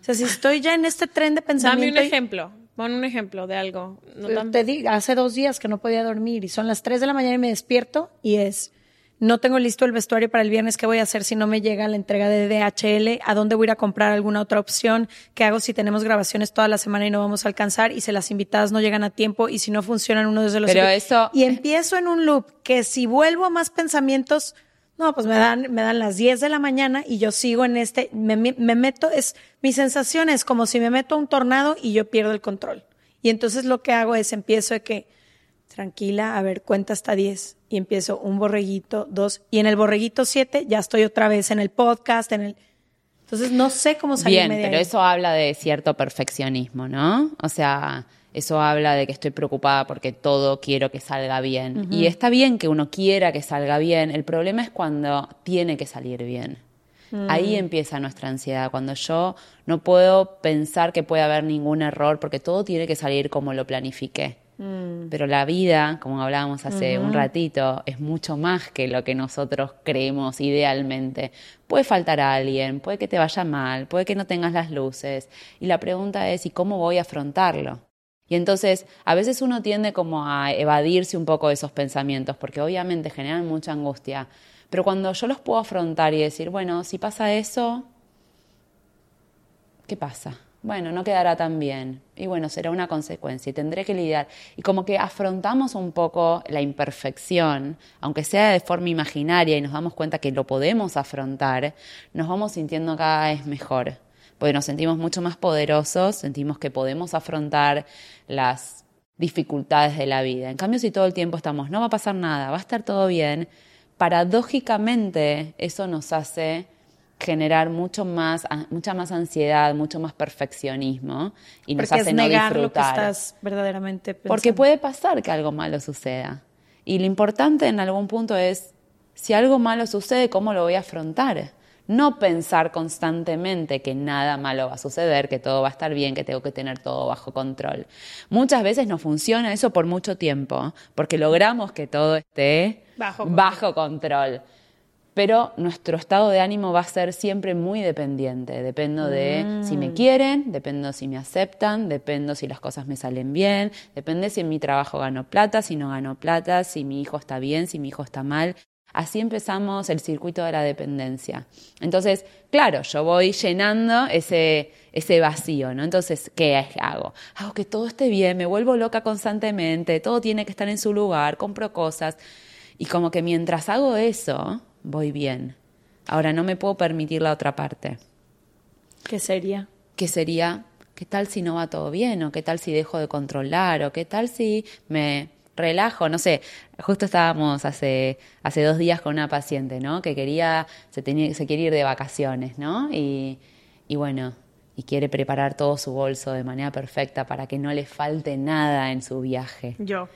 O sea, si estoy ya en este tren de pensamiento... Dame un ejemplo. Pon un ejemplo de algo. No te digo, hace 2 días que no podía dormir y son las 3 de la mañana y me despierto y es, no tengo listo el vestuario para el viernes, ¿qué voy a hacer si no me llega la entrega de DHL? ¿A dónde voy a ir a comprar alguna otra opción? ¿Qué hago si tenemos grabaciones toda la semana y no vamos a alcanzar? Y si las invitadas no llegan a tiempo y si no funcionan uno desde los... Pero eso... Y empiezo en un loop que si vuelvo a más pensamientos, no, pues me dan las 10 de la mañana y yo sigo en este, me meto, mi sensación es como si me meto a un tornado y yo pierdo el control. Y entonces lo que hago es empiezo de que, tranquila, a ver, cuenta hasta 10. Y empiezo un borreguito, 2, y en el borreguito 7 ya estoy otra vez en el podcast, entonces no sé cómo salirme de ahí. Bien, pero eso habla de cierto perfeccionismo, ¿no? O sea... Eso habla de que estoy preocupada porque todo quiero que salga bien. Uh-huh. Y está bien que uno quiera que salga bien. El problema es cuando tiene que salir bien. Uh-huh. Ahí empieza nuestra ansiedad. Cuando yo no puedo pensar que puede haber ningún error porque todo tiene que salir como lo planifiqué. Uh-huh. Pero la vida, como hablábamos hace un ratito, es mucho más que lo que nosotros creemos idealmente. Puede faltar a alguien, puede que te vaya mal, puede que no tengas las luces. Y la pregunta es, ¿y cómo voy a afrontarlo? Y entonces a veces uno tiende como a evadirse un poco de esos pensamientos porque obviamente generan mucha angustia. Pero cuando yo los puedo afrontar y decir, bueno, si pasa eso, ¿qué pasa? Bueno, no quedará tan bien. Y bueno, será una consecuencia y tendré que lidiar. Y como que afrontamos un poco la imperfección, aunque sea de forma imaginaria y nos damos cuenta que lo podemos afrontar, nos vamos sintiendo cada vez mejor. Porque nos sentimos mucho más poderosos, sentimos que podemos afrontar las dificultades de la vida. En cambio, si todo el tiempo estamos, no va a pasar nada, va a estar todo bien, paradójicamente eso nos hace generar mucha más ansiedad, mucho más perfeccionismo y nos hace no disfrutar. Porque es negar lo que estás verdaderamente pensando. Porque puede pasar que algo malo suceda. Y lo importante en algún punto es, si algo malo sucede, ¿cómo lo voy a afrontar? No pensar constantemente que nada malo va a suceder, que todo va a estar bien, que tengo que tener todo bajo control. Muchas veces no funciona eso por mucho tiempo, porque logramos que todo esté bajo control. Pero nuestro estado de ánimo va a ser siempre muy dependiente. Dependo de si me quieren, dependo si me aceptan, dependo si las cosas me salen bien, depende si en mi trabajo gano plata, si no gano plata, si mi hijo está bien, si mi hijo está mal. Así empezamos el circuito de la dependencia. Entonces, claro, yo voy llenando ese vacío, ¿no? Entonces, ¿qué hago? Hago que todo esté bien, me vuelvo loca constantemente, todo tiene que estar en su lugar, compro cosas. Y como que mientras hago eso, voy bien. Ahora, no me puedo permitir la otra parte. ¿Qué sería? ¿Qué sería? ¿Qué tal si no va todo bien? ¿O qué tal si dejo de controlar? ¿O qué tal si me... relajo, no sé, justo estábamos hace 2 días con una paciente, ¿no? Que se quiere ir de vacaciones, ¿no? Y bueno, y quiere preparar todo su bolso de manera perfecta para que no le falte nada en su viaje. Yo.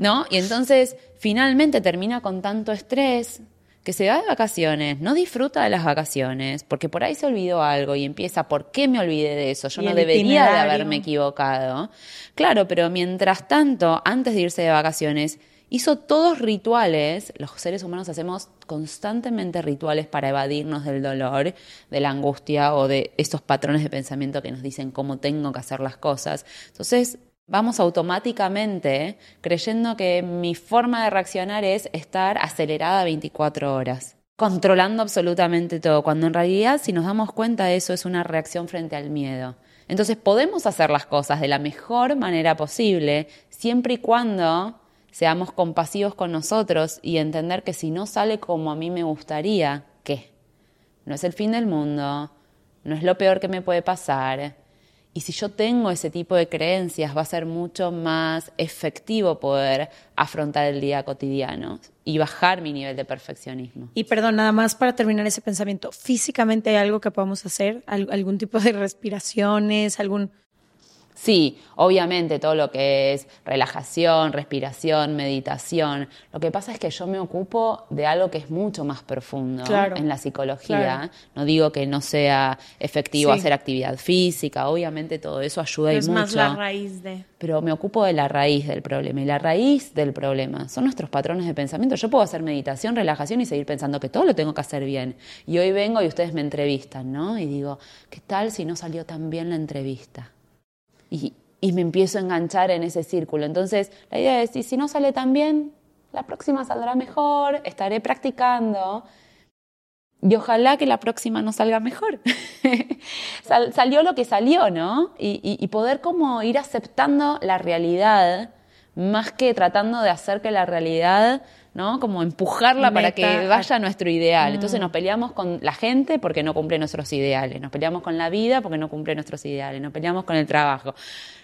¿No? Y entonces finalmente termina con tanto estrés que se va de vacaciones, no disfruta de las vacaciones, porque por ahí se olvidó algo y empieza, ¿por qué me olvidé de eso? Yo no debería de haberme equivocado. Claro, pero mientras tanto, antes de irse de vacaciones, hizo todos rituales, los seres humanos hacemos constantemente rituales para evadirnos del dolor, de la angustia o de estos patrones de pensamiento que nos dicen cómo tengo que hacer las cosas. Entonces, vamos automáticamente creyendo que mi forma de reaccionar es estar acelerada 24 horas, controlando absolutamente todo, cuando en realidad, si nos damos cuenta, eso es una reacción frente al miedo. Entonces podemos hacer las cosas de la mejor manera posible, siempre y cuando seamos compasivos con nosotros y entender que si no sale como a mí me gustaría, ¿qué? no es el fin del mundo, no es lo peor que me puede pasar. Y si yo tengo ese tipo de creencias, va a ser mucho más efectivo poder afrontar el día cotidiano y bajar mi nivel de perfeccionismo. Y perdón, nada más para terminar ese pensamiento, ¿físicamente hay algo que podamos hacer? ¿Algún tipo de respiraciones? Sí, obviamente todo lo que es relajación, respiración, meditación. Lo que pasa es que yo me ocupo de algo que es mucho más profundo, claro, en la psicología. Claro. No digo que no sea efectivo, sí, hacer actividad física. Obviamente todo eso ayuda, pero y es mucho. Es más la raíz de... Pero me ocupo de la raíz del problema. Y la raíz del problema son nuestros patrones de pensamiento. Yo puedo hacer meditación, relajación y seguir pensando que todo lo tengo que hacer bien. Y hoy vengo y ustedes me entrevistan, ¿no? Y digo, ¿qué tal si no salió tan bien la entrevista? Y me empiezo a enganchar en ese círculo. Entonces, la idea es, si no sale tan bien, la próxima saldrá mejor, estaré practicando. Y ojalá que la próxima no salga mejor. Salió lo que salió, ¿no? Y poder como ir aceptando la realidad, más que tratando de hacer que la realidad, ¿no?, como empujarla para que vaya a nuestro ideal. Entonces nos peleamos con la gente porque no cumple nuestros ideales, nos peleamos con la vida porque no cumple nuestros ideales, nos peleamos con el trabajo.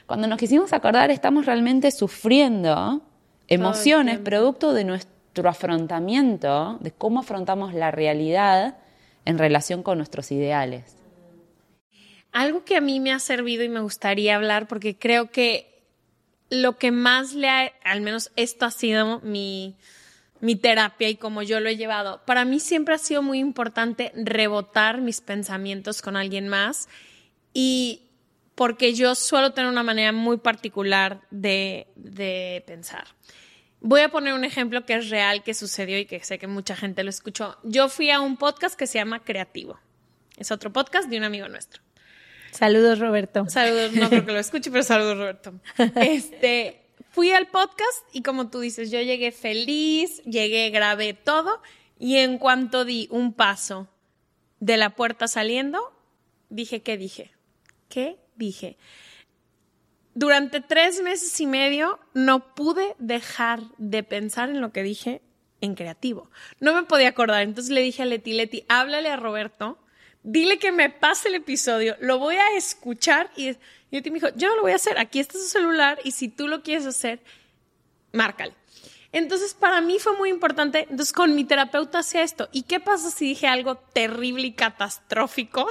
Cuando nos quisimos acordar, estamos realmente sufriendo emociones producto de nuestro afrontamiento, de cómo afrontamos la realidad en relación con nuestros ideales. Algo que a mí me ha servido y me gustaría hablar, porque creo que lo que más al menos esto ha sido mi terapia y como yo lo he llevado, para mí siempre ha sido muy importante rebotar mis pensamientos con alguien más, y porque yo suelo tener una manera muy particular de pensar. Voy a poner un ejemplo que es real, que sucedió y que sé que mucha gente lo escuchó. Yo fui a un podcast que se llama Creativo. Es otro podcast de un amigo nuestro. Saludos, Roberto. Saludos, no creo que lo escuche, pero saludos, Roberto. Fui al podcast y como tú dices, yo llegué feliz, grabé todo, y en cuanto di un paso de la puerta saliendo, dije, ¿qué dije? Durante 3 meses y medio no pude dejar de pensar en lo que dije en Creativo. No me podía acordar, entonces le dije a Leti, háblale a Roberto, dile que me pase el episodio, lo voy a escuchar. Y Leti me dijo, yo no lo voy a hacer, aquí está su celular y si tú lo quieres hacer, márcale. Entonces, para mí fue muy importante. Entonces, con mi terapeuta hacía esto. ¿Y qué pasa si dije algo terrible y catastrófico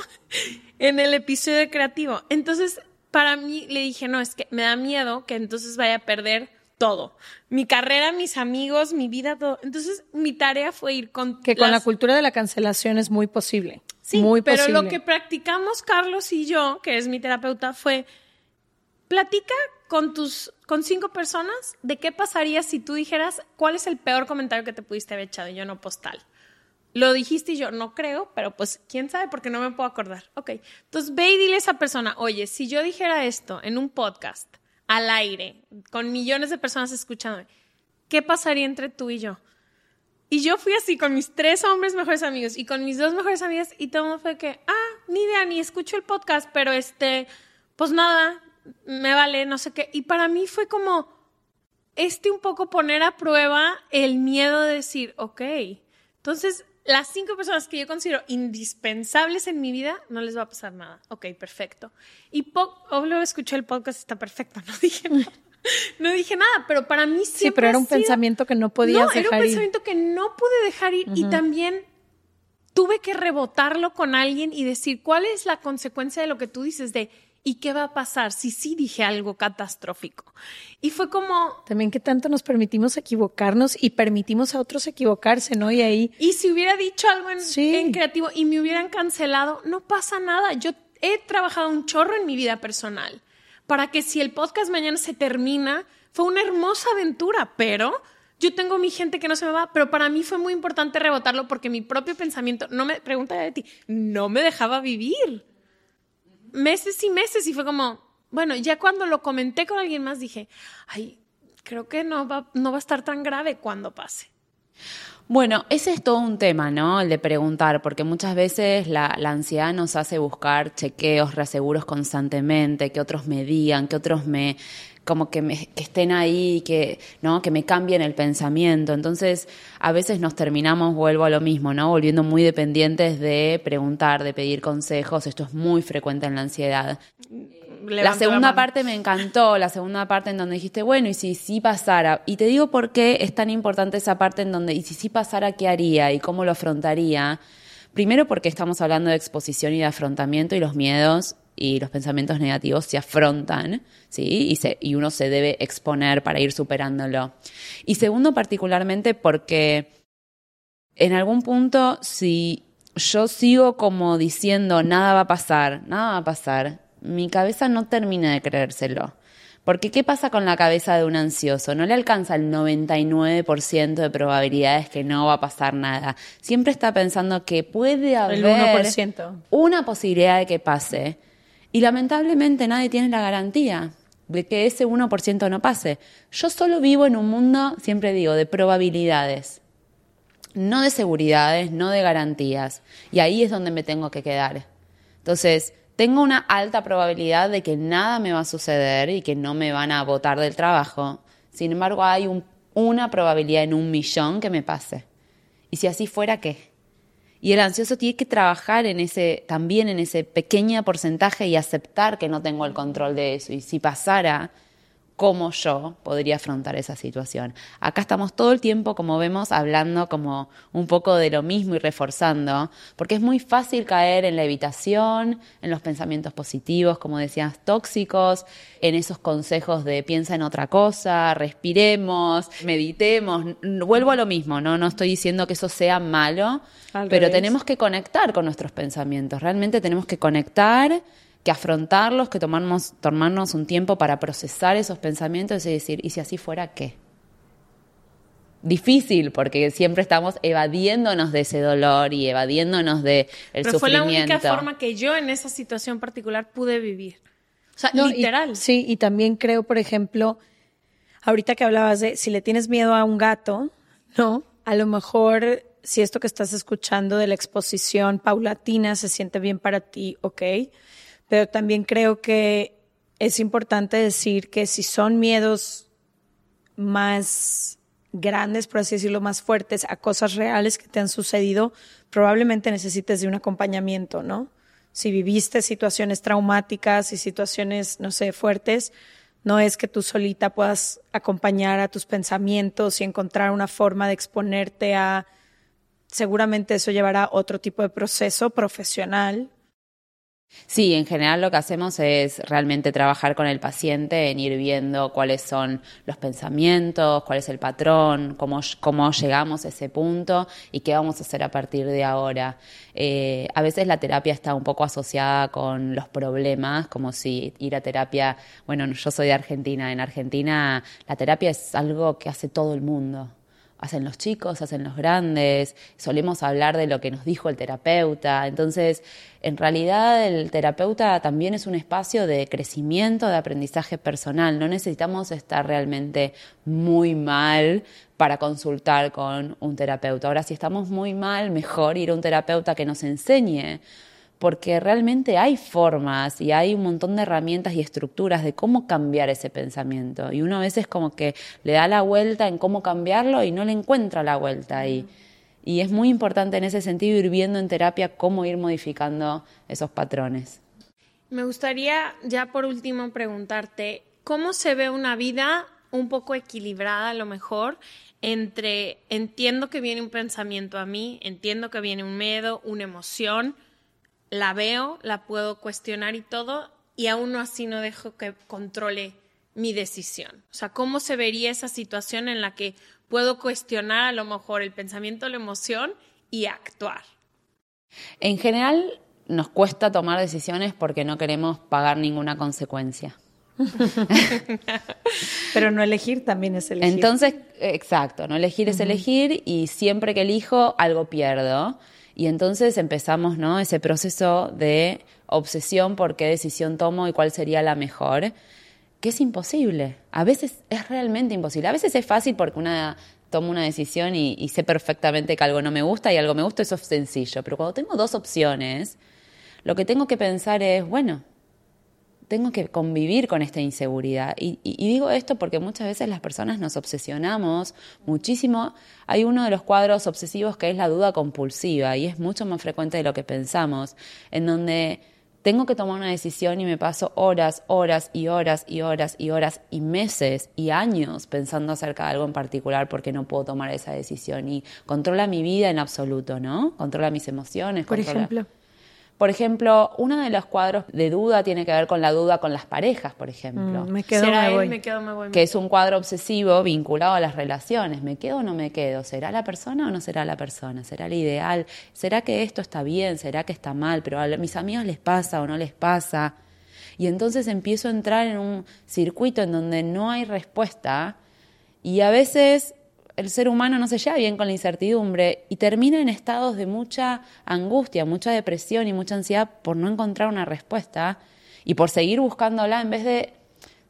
en el episodio de Creativo? Entonces, para mí, le dije, no, es que me da miedo que entonces vaya a perder todo. Mi carrera, mis amigos, mi vida, todo. Entonces, mi tarea fue ir con... Que con la cultura de la cancelación es muy posible. Sí, muy posible. Pero lo que practicamos Carlos y yo, que es mi terapeuta, fue platica con 5 personas de qué pasaría si tú dijeras cuál es el peor comentario que te pudiste haber echado. Y yo, no, postal. Lo dijiste y yo, no creo, pero pues quién sabe porque no me puedo acordar. Ok, entonces ve y dile a esa persona, oye, si yo dijera esto en un podcast, al aire, con millones de personas escuchándome, ¿qué pasaría entre tú y yo? Y yo fui así con mis 3 hombres mejores amigos y con mis 2 mejores amigas y todo el mundo fue que, ni idea, ni escucho el podcast, pero pues nada, me vale, no sé qué. Y para mí fue como, un poco poner a prueba el miedo de decir, ok, entonces las 5 personas que yo considero indispensables en mi vida, no les va a pasar nada. Ok, perfecto. Y luego escuché el podcast, está perfecto, no dije nada. No dije nada, pero para mí siempre pero era un pensamiento que no podías dejar ir. Era un pensamiento que no pude dejar ir, y también tuve que rebotarlo con alguien y decir, ¿cuál es la consecuencia de lo que tú dices de y qué va a pasar si sí dije algo catastrófico? Y fue como... También que tanto nos permitimos equivocarnos y permitimos a otros equivocarse, ¿no? Y ahí... Y si hubiera dicho algo en Creativo y me hubieran cancelado, no pasa nada. Yo he trabajado un chorro en mi vida personal para que si el podcast mañana se termina, fue una hermosa aventura, pero yo tengo mi gente que no se me va, pero para mí fue muy importante rebotarlo porque mi propio pensamiento, no me dejaba vivir. Meses y meses, y fue como, bueno, ya cuando lo comenté con alguien más dije, creo que no va a estar tan grave cuando pase. Bueno, ese es todo un tema, ¿no? El de preguntar, porque muchas veces la ansiedad nos hace buscar chequeos, reaseguros constantemente, que otros me digan, que otros que estén ahí, que, ¿no? Que me cambien el pensamiento. Entonces, a veces nos terminamos, vuelvo a lo mismo, ¿no? Volviendo muy dependientes de preguntar, de pedir consejos. Esto es muy frecuente en la ansiedad. La segunda parte me encantó, la segunda parte en donde dijiste, bueno, y si sí pasara, y te digo por qué es tan importante esa parte en donde, y si sí pasara, ¿qué haría y cómo lo afrontaría? Primero porque estamos hablando de exposición y de afrontamiento, y los miedos y los pensamientos negativos se afrontan, ¿sí? Y uno se debe exponer para ir superándolo. Y segundo, particularmente porque en algún punto, si yo sigo como diciendo nada va a pasar, mi cabeza no termina de creérselo. Porque ¿qué pasa con la cabeza de un ansioso? No le alcanza el 99% de probabilidades que no va a pasar nada. Siempre está pensando que puede haber una posibilidad de que pase. Y lamentablemente nadie tiene la garantía de que ese 1% no pase. Yo solo vivo en un mundo, siempre digo, de probabilidades. No de seguridades, no de garantías. Y ahí es donde me tengo que quedar. Entonces, tengo una alta probabilidad de que nada me va a suceder y que no me van a botar del trabajo. Sin embargo, hay una probabilidad en 1.000.000 que me pase. Y si así fuera, ¿qué? Y el ansioso tiene que trabajar también en ese pequeño porcentaje y aceptar que no tengo el control de eso. Y si pasara, ¿cómo yo podría afrontar esa situación? Acá estamos todo el tiempo, como vemos, hablando como un poco de lo mismo y reforzando, porque es muy fácil caer en la evitación, en los pensamientos positivos, como decías, tóxicos, en esos consejos de piensa en otra cosa, respiremos, meditemos. Vuelvo a lo mismo, no estoy diciendo que eso sea malo, pero tenemos que conectar con nuestros pensamientos. Realmente tenemos que conectar, que afrontarlos, que tomarnos un tiempo para procesar esos pensamientos y decir, ¿y si así fuera qué? Difícil, porque siempre estamos evadiéndonos de ese dolor y evadiéndonos del sufrimiento. Pero fue la única forma que yo en esa situación particular pude vivir. O sea, no, literal. Y también creo, por ejemplo, ahorita que hablabas de si le tienes miedo a un gato, ¿no? A lo mejor si esto que estás escuchando de la exposición paulatina se siente bien para ti, okay. Pero también creo que es importante decir que si son miedos más grandes, por así decirlo, más fuertes a cosas reales que te han sucedido, probablemente necesites de un acompañamiento, ¿no? Si viviste situaciones traumáticas y situaciones, no sé, fuertes, no es que tú solita puedas acompañar a tus pensamientos y encontrar una forma de exponerte a... Seguramente eso llevará a otro tipo de proceso profesional. Sí, en general lo que hacemos es realmente trabajar con el paciente en ir viendo cuáles son los pensamientos, cuál es el patrón, cómo llegamos a ese punto y qué vamos a hacer a partir de ahora. A veces la terapia está un poco asociada con los problemas, como si ir a terapia... Bueno, yo soy de Argentina. En Argentina la terapia es algo que hace todo el mundo. Hacen los chicos, hacen los grandes, solemos hablar de lo que nos dijo el terapeuta. Entonces, en realidad, el terapeuta también es un espacio de crecimiento, de aprendizaje personal. No necesitamos estar realmente muy mal para consultar con un terapeuta. Ahora, si estamos muy mal, mejor ir a un terapeuta que nos enseñe, porque realmente hay formas y hay un montón de herramientas y estructuras de cómo cambiar ese pensamiento. Y uno a veces como que le da la vuelta en cómo cambiarlo y no le encuentra la vuelta ahí. Y es muy importante en ese sentido ir viendo en terapia cómo ir modificando esos patrones. Me gustaría ya por último preguntarte, ¿cómo se ve una vida un poco equilibrada a lo mejor entre entiendo que viene un pensamiento a mí, entiendo que viene un miedo, una emoción... La veo, la puedo cuestionar y todo, y aún así no dejo que controle mi decisión. O sea, ¿cómo se vería esa situación en la que puedo cuestionar a lo mejor el pensamiento, la emoción y actuar? En general, nos cuesta tomar decisiones porque no queremos pagar ninguna consecuencia. Pero no elegir también es elegir. Entonces, exacto, no elegir es elegir, y siempre que elijo algo pierdo. Y entonces empezamos, ¿no?, ese proceso de obsesión por qué decisión tomo y cuál sería la mejor, que es imposible. A veces es realmente imposible. A veces es fácil porque una tomo una decisión y sé perfectamente que algo no me gusta y algo me gusta, eso es sencillo. Pero cuando tengo dos opciones, lo que tengo que pensar es, bueno, tengo que convivir con esta inseguridad. Y digo esto porque muchas veces las personas nos obsesionamos muchísimo. Hay uno de los cuadros obsesivos que es la duda compulsiva, y es mucho más frecuente de lo que pensamos, en donde tengo que tomar una decisión y me paso horas y meses y años pensando acerca de algo en particular porque no puedo tomar esa decisión. Y controla mi vida en absoluto, ¿no? Controla mis emociones. Por ejemplo, uno de los cuadros de duda tiene que ver con la duda con las parejas, por ejemplo. Me quedo, me voy. Que es un cuadro obsesivo vinculado a las relaciones. ¿Me quedo o no me quedo? ¿Será la persona o no será la persona? ¿Será el ideal? ¿Será que esto está bien? ¿Será que está mal? ¿Pero a mis amigos les pasa o no les pasa? Y entonces empiezo a entrar en un circuito en donde no hay respuesta, y a veces el ser humano no se lleva bien con la incertidumbre y termina en estados de mucha angustia, mucha depresión y mucha ansiedad por no encontrar una respuesta y por seguir buscándola en vez de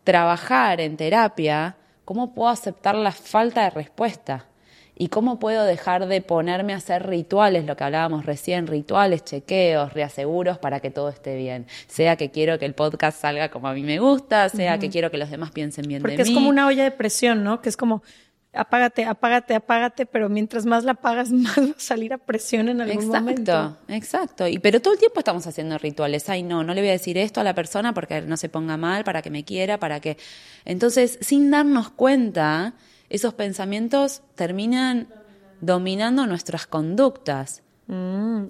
trabajar en terapia. ¿Cómo puedo aceptar la falta de respuesta? ¿Y cómo puedo dejar de ponerme a hacer rituales, lo que hablábamos recién, rituales, chequeos, reaseguros para que todo esté bien? Sea que quiero que el podcast salga como a mí me gusta, sea que quiero que los demás piensen bien de mí. Porque es como una olla de presión, ¿no? Que es como apágate, pero mientras más la apagas, más va a salir a presión en algún momento. Exacto. Pero todo el tiempo estamos haciendo rituales. Ay, no le voy a decir esto a la persona porque no se ponga mal, para que me quiera, para que... Entonces, sin darnos cuenta, esos pensamientos terminan dominando nuestras conductas. Y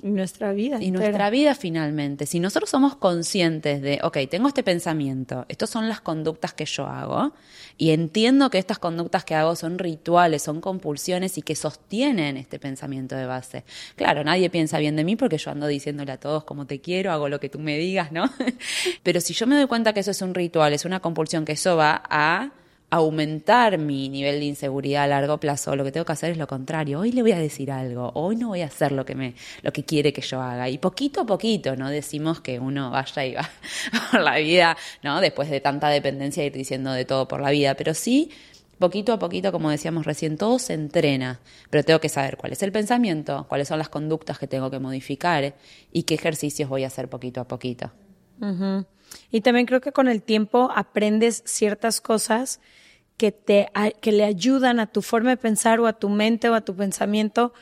nuestra vida. Y nuestra vida finalmente. Si nosotros somos conscientes de, tengo este pensamiento, estas son las conductas que yo hago, y entiendo que estas conductas que hago son rituales, son compulsiones y que sostienen este pensamiento de base. Claro, nadie piensa bien de mí porque yo ando diciéndole a todos como te quiero, hago lo que tú me digas, ¿no? Pero si yo me doy cuenta que eso es un ritual, es una compulsión, que eso va a aumentar mi nivel de inseguridad a largo plazo, lo que tengo que hacer es lo contrario. Hoy le voy a decir algo, hoy no voy a hacer lo que quiere que yo haga. Y poquito a poquito, no decimos que uno vaya y va por la vida, ¿no? Después de tanta dependencia ir diciendo de todo por la vida, pero sí, poquito a poquito, como decíamos recién, todo se entrena, pero tengo que saber cuál es el pensamiento, cuáles son las conductas que tengo que modificar y qué ejercicios voy a hacer poquito a poquito. Uh-huh. Y también creo que con el tiempo aprendes ciertas cosas que le ayudan a tu forma de pensar o a tu mente o a tu pensamiento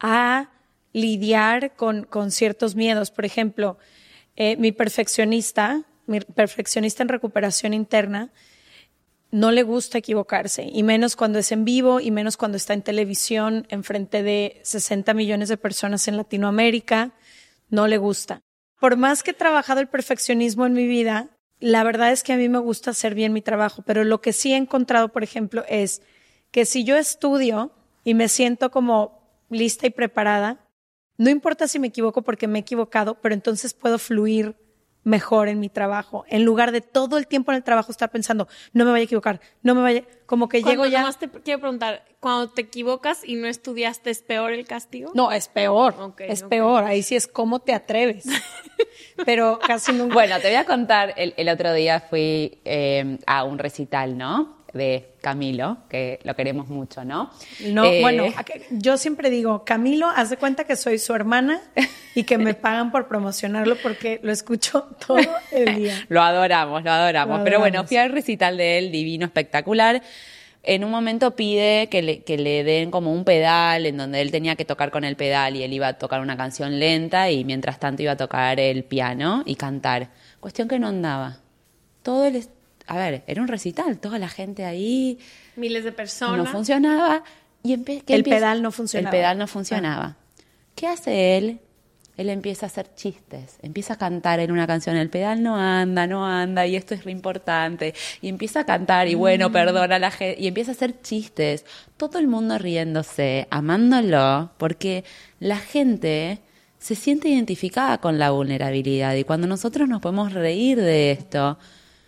a lidiar con ciertos miedos. Por ejemplo, mi perfeccionista en recuperación interna, no le gusta equivocarse, y menos cuando es en vivo y menos cuando está en televisión enfrente de 60 millones de personas en Latinoamérica, no le gusta. Por más que he trabajado el perfeccionismo en mi vida, la verdad es que a mí me gusta hacer bien mi trabajo, pero lo que sí he encontrado, por ejemplo, es que si yo estudio y me siento como lista y preparada, no importa si me equivoco porque me he equivocado, pero entonces puedo fluir mejor en mi trabajo, en lugar de todo el tiempo en el trabajo estar pensando, no me vaya a equivocar, como que llego ya. Nomás te quiero preguntar, cuando te equivocas y no estudiaste, ¿es peor el castigo? No, es peor, peor, ahí sí es cómo te atreves, pero casi nunca. Bueno, te voy a contar, el otro día fui a un recital, ¿no?, de Camilo, que lo queremos mucho, ¿no? Bueno, yo siempre digo, Camilo, haz de cuenta que soy su hermana y que me pagan por promocionarlo porque lo escucho todo el día. Lo adoramos. Pero bueno, fui al recital de él, divino, espectacular. En un momento pide que le den como un pedal, en donde él tenía que tocar con el pedal y él iba a tocar una canción lenta y mientras tanto iba a tocar el piano y cantar. Cuestión que no andaba. A ver, era un recital, toda la gente ahí. Miles de personas. No funcionaba. Y El pedal no funcionaba. ¿Qué hace él? Él empieza a hacer chistes, empieza a cantar en una canción, el pedal no anda, y esto es re importante. Y empieza a cantar, y bueno, perdona a la gente, y empieza a hacer chistes. Todo el mundo riéndose, amándolo, porque la gente se siente identificada con la vulnerabilidad. Y cuando nosotros nos podemos reír de esto,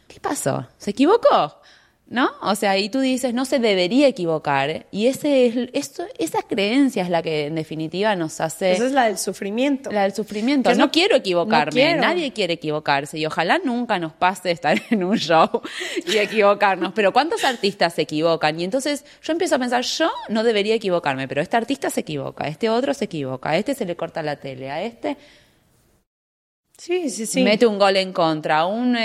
¿qué pasó? ¿Se equivocó? ¿no? O sea, ahí tú dices, no se debería equivocar. Y esa creencia es la que en definitiva nos hace... Esa es la del sufrimiento. La del sufrimiento. No quiero equivocarme. No quiero. Nadie quiere equivocarse. Y ojalá nunca nos pase estar en un show y equivocarnos. Pero ¿cuántos artistas se equivocan? Y entonces yo empiezo a pensar, yo no debería equivocarme, pero este artista se equivoca, este otro se equivoca, a este se le corta la tele, a este... Sí, sí, sí. Mete un gol en contra. Un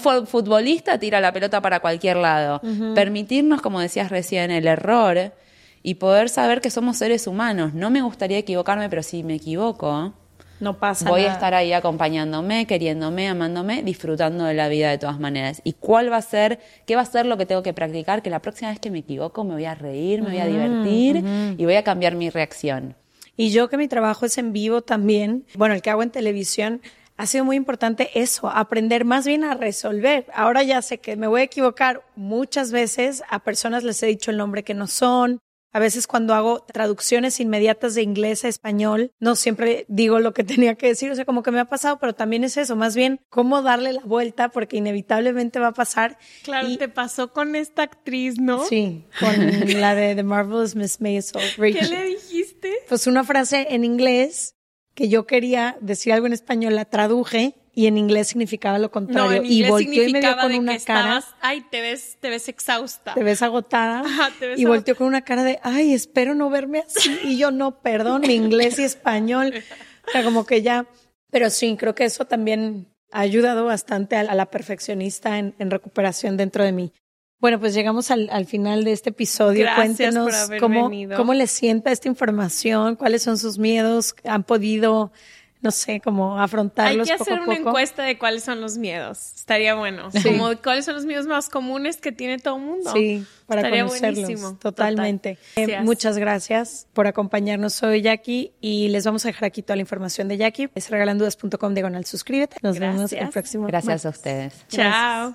futbolista tira la pelota para cualquier lado. Uh-huh. Permitirnos, como decías recién, el error y poder saber que somos seres humanos. No me gustaría equivocarme, pero si me equivoco, no pasa nada. Voy a estar ahí acompañándome, queriéndome, amándome, disfrutando de la vida de todas maneras. ¿Y cuál va a ser, qué va a ser lo que tengo que practicar? Que la próxima vez que me equivoco me voy a reír, me voy a divertir y voy a cambiar mi reacción. Y yo, que mi trabajo es en vivo también, bueno, el que hago en televisión, ha sido muy importante eso, aprender más bien a resolver. Ahora ya sé que me voy a equivocar. Muchas veces a personas les he dicho el nombre que no son. A veces cuando hago traducciones inmediatas de inglés a español, no siempre digo lo que tenía que decir. O sea, como que me ha pasado, pero también es eso, más bien cómo darle la vuelta, porque inevitablemente va a pasar. Claro, y... te pasó con esta actriz, ¿no? Sí, con la de The Marvelous Miss Maisel, Rachel. ¿Qué le dijiste? Pues una frase en inglés que yo quería decir algo en español, la traduje. Y en inglés significaba lo contrario. No, y volteó y me dio con una cara. Estabas, ay, te ves exhausta. Te ves agotada. Ajá, te ves y agotada. Volteó con una cara de, ay, espero no verme así. Y yo, no, perdón, mi inglés y español. O sea, como que ya. Pero sí, creo que eso también ha ayudado bastante a la perfeccionista en recuperación dentro de mí. Bueno, pues llegamos al final de este episodio. Gracias. Cuéntenos por haber venido. Cómo les sienta esta información, cuáles son sus miedos, han podido... no sé, como afrontarlos poco a poco. Hay que hacer una encuesta de cuáles son los miedos. Estaría bueno. Sí. Como cuáles son los miedos más comunes que tiene todo el mundo. Sí, para estaría conocerlos. Buenísimo. Totalmente. Total. Gracias. Muchas gracias por acompañarnos. Soy Jackie y les vamos a dejar aquí toda la información de Jackie. Es regalandudas.com/, suscríbete. Nos vemos el próximo. Gracias a ustedes. Chao.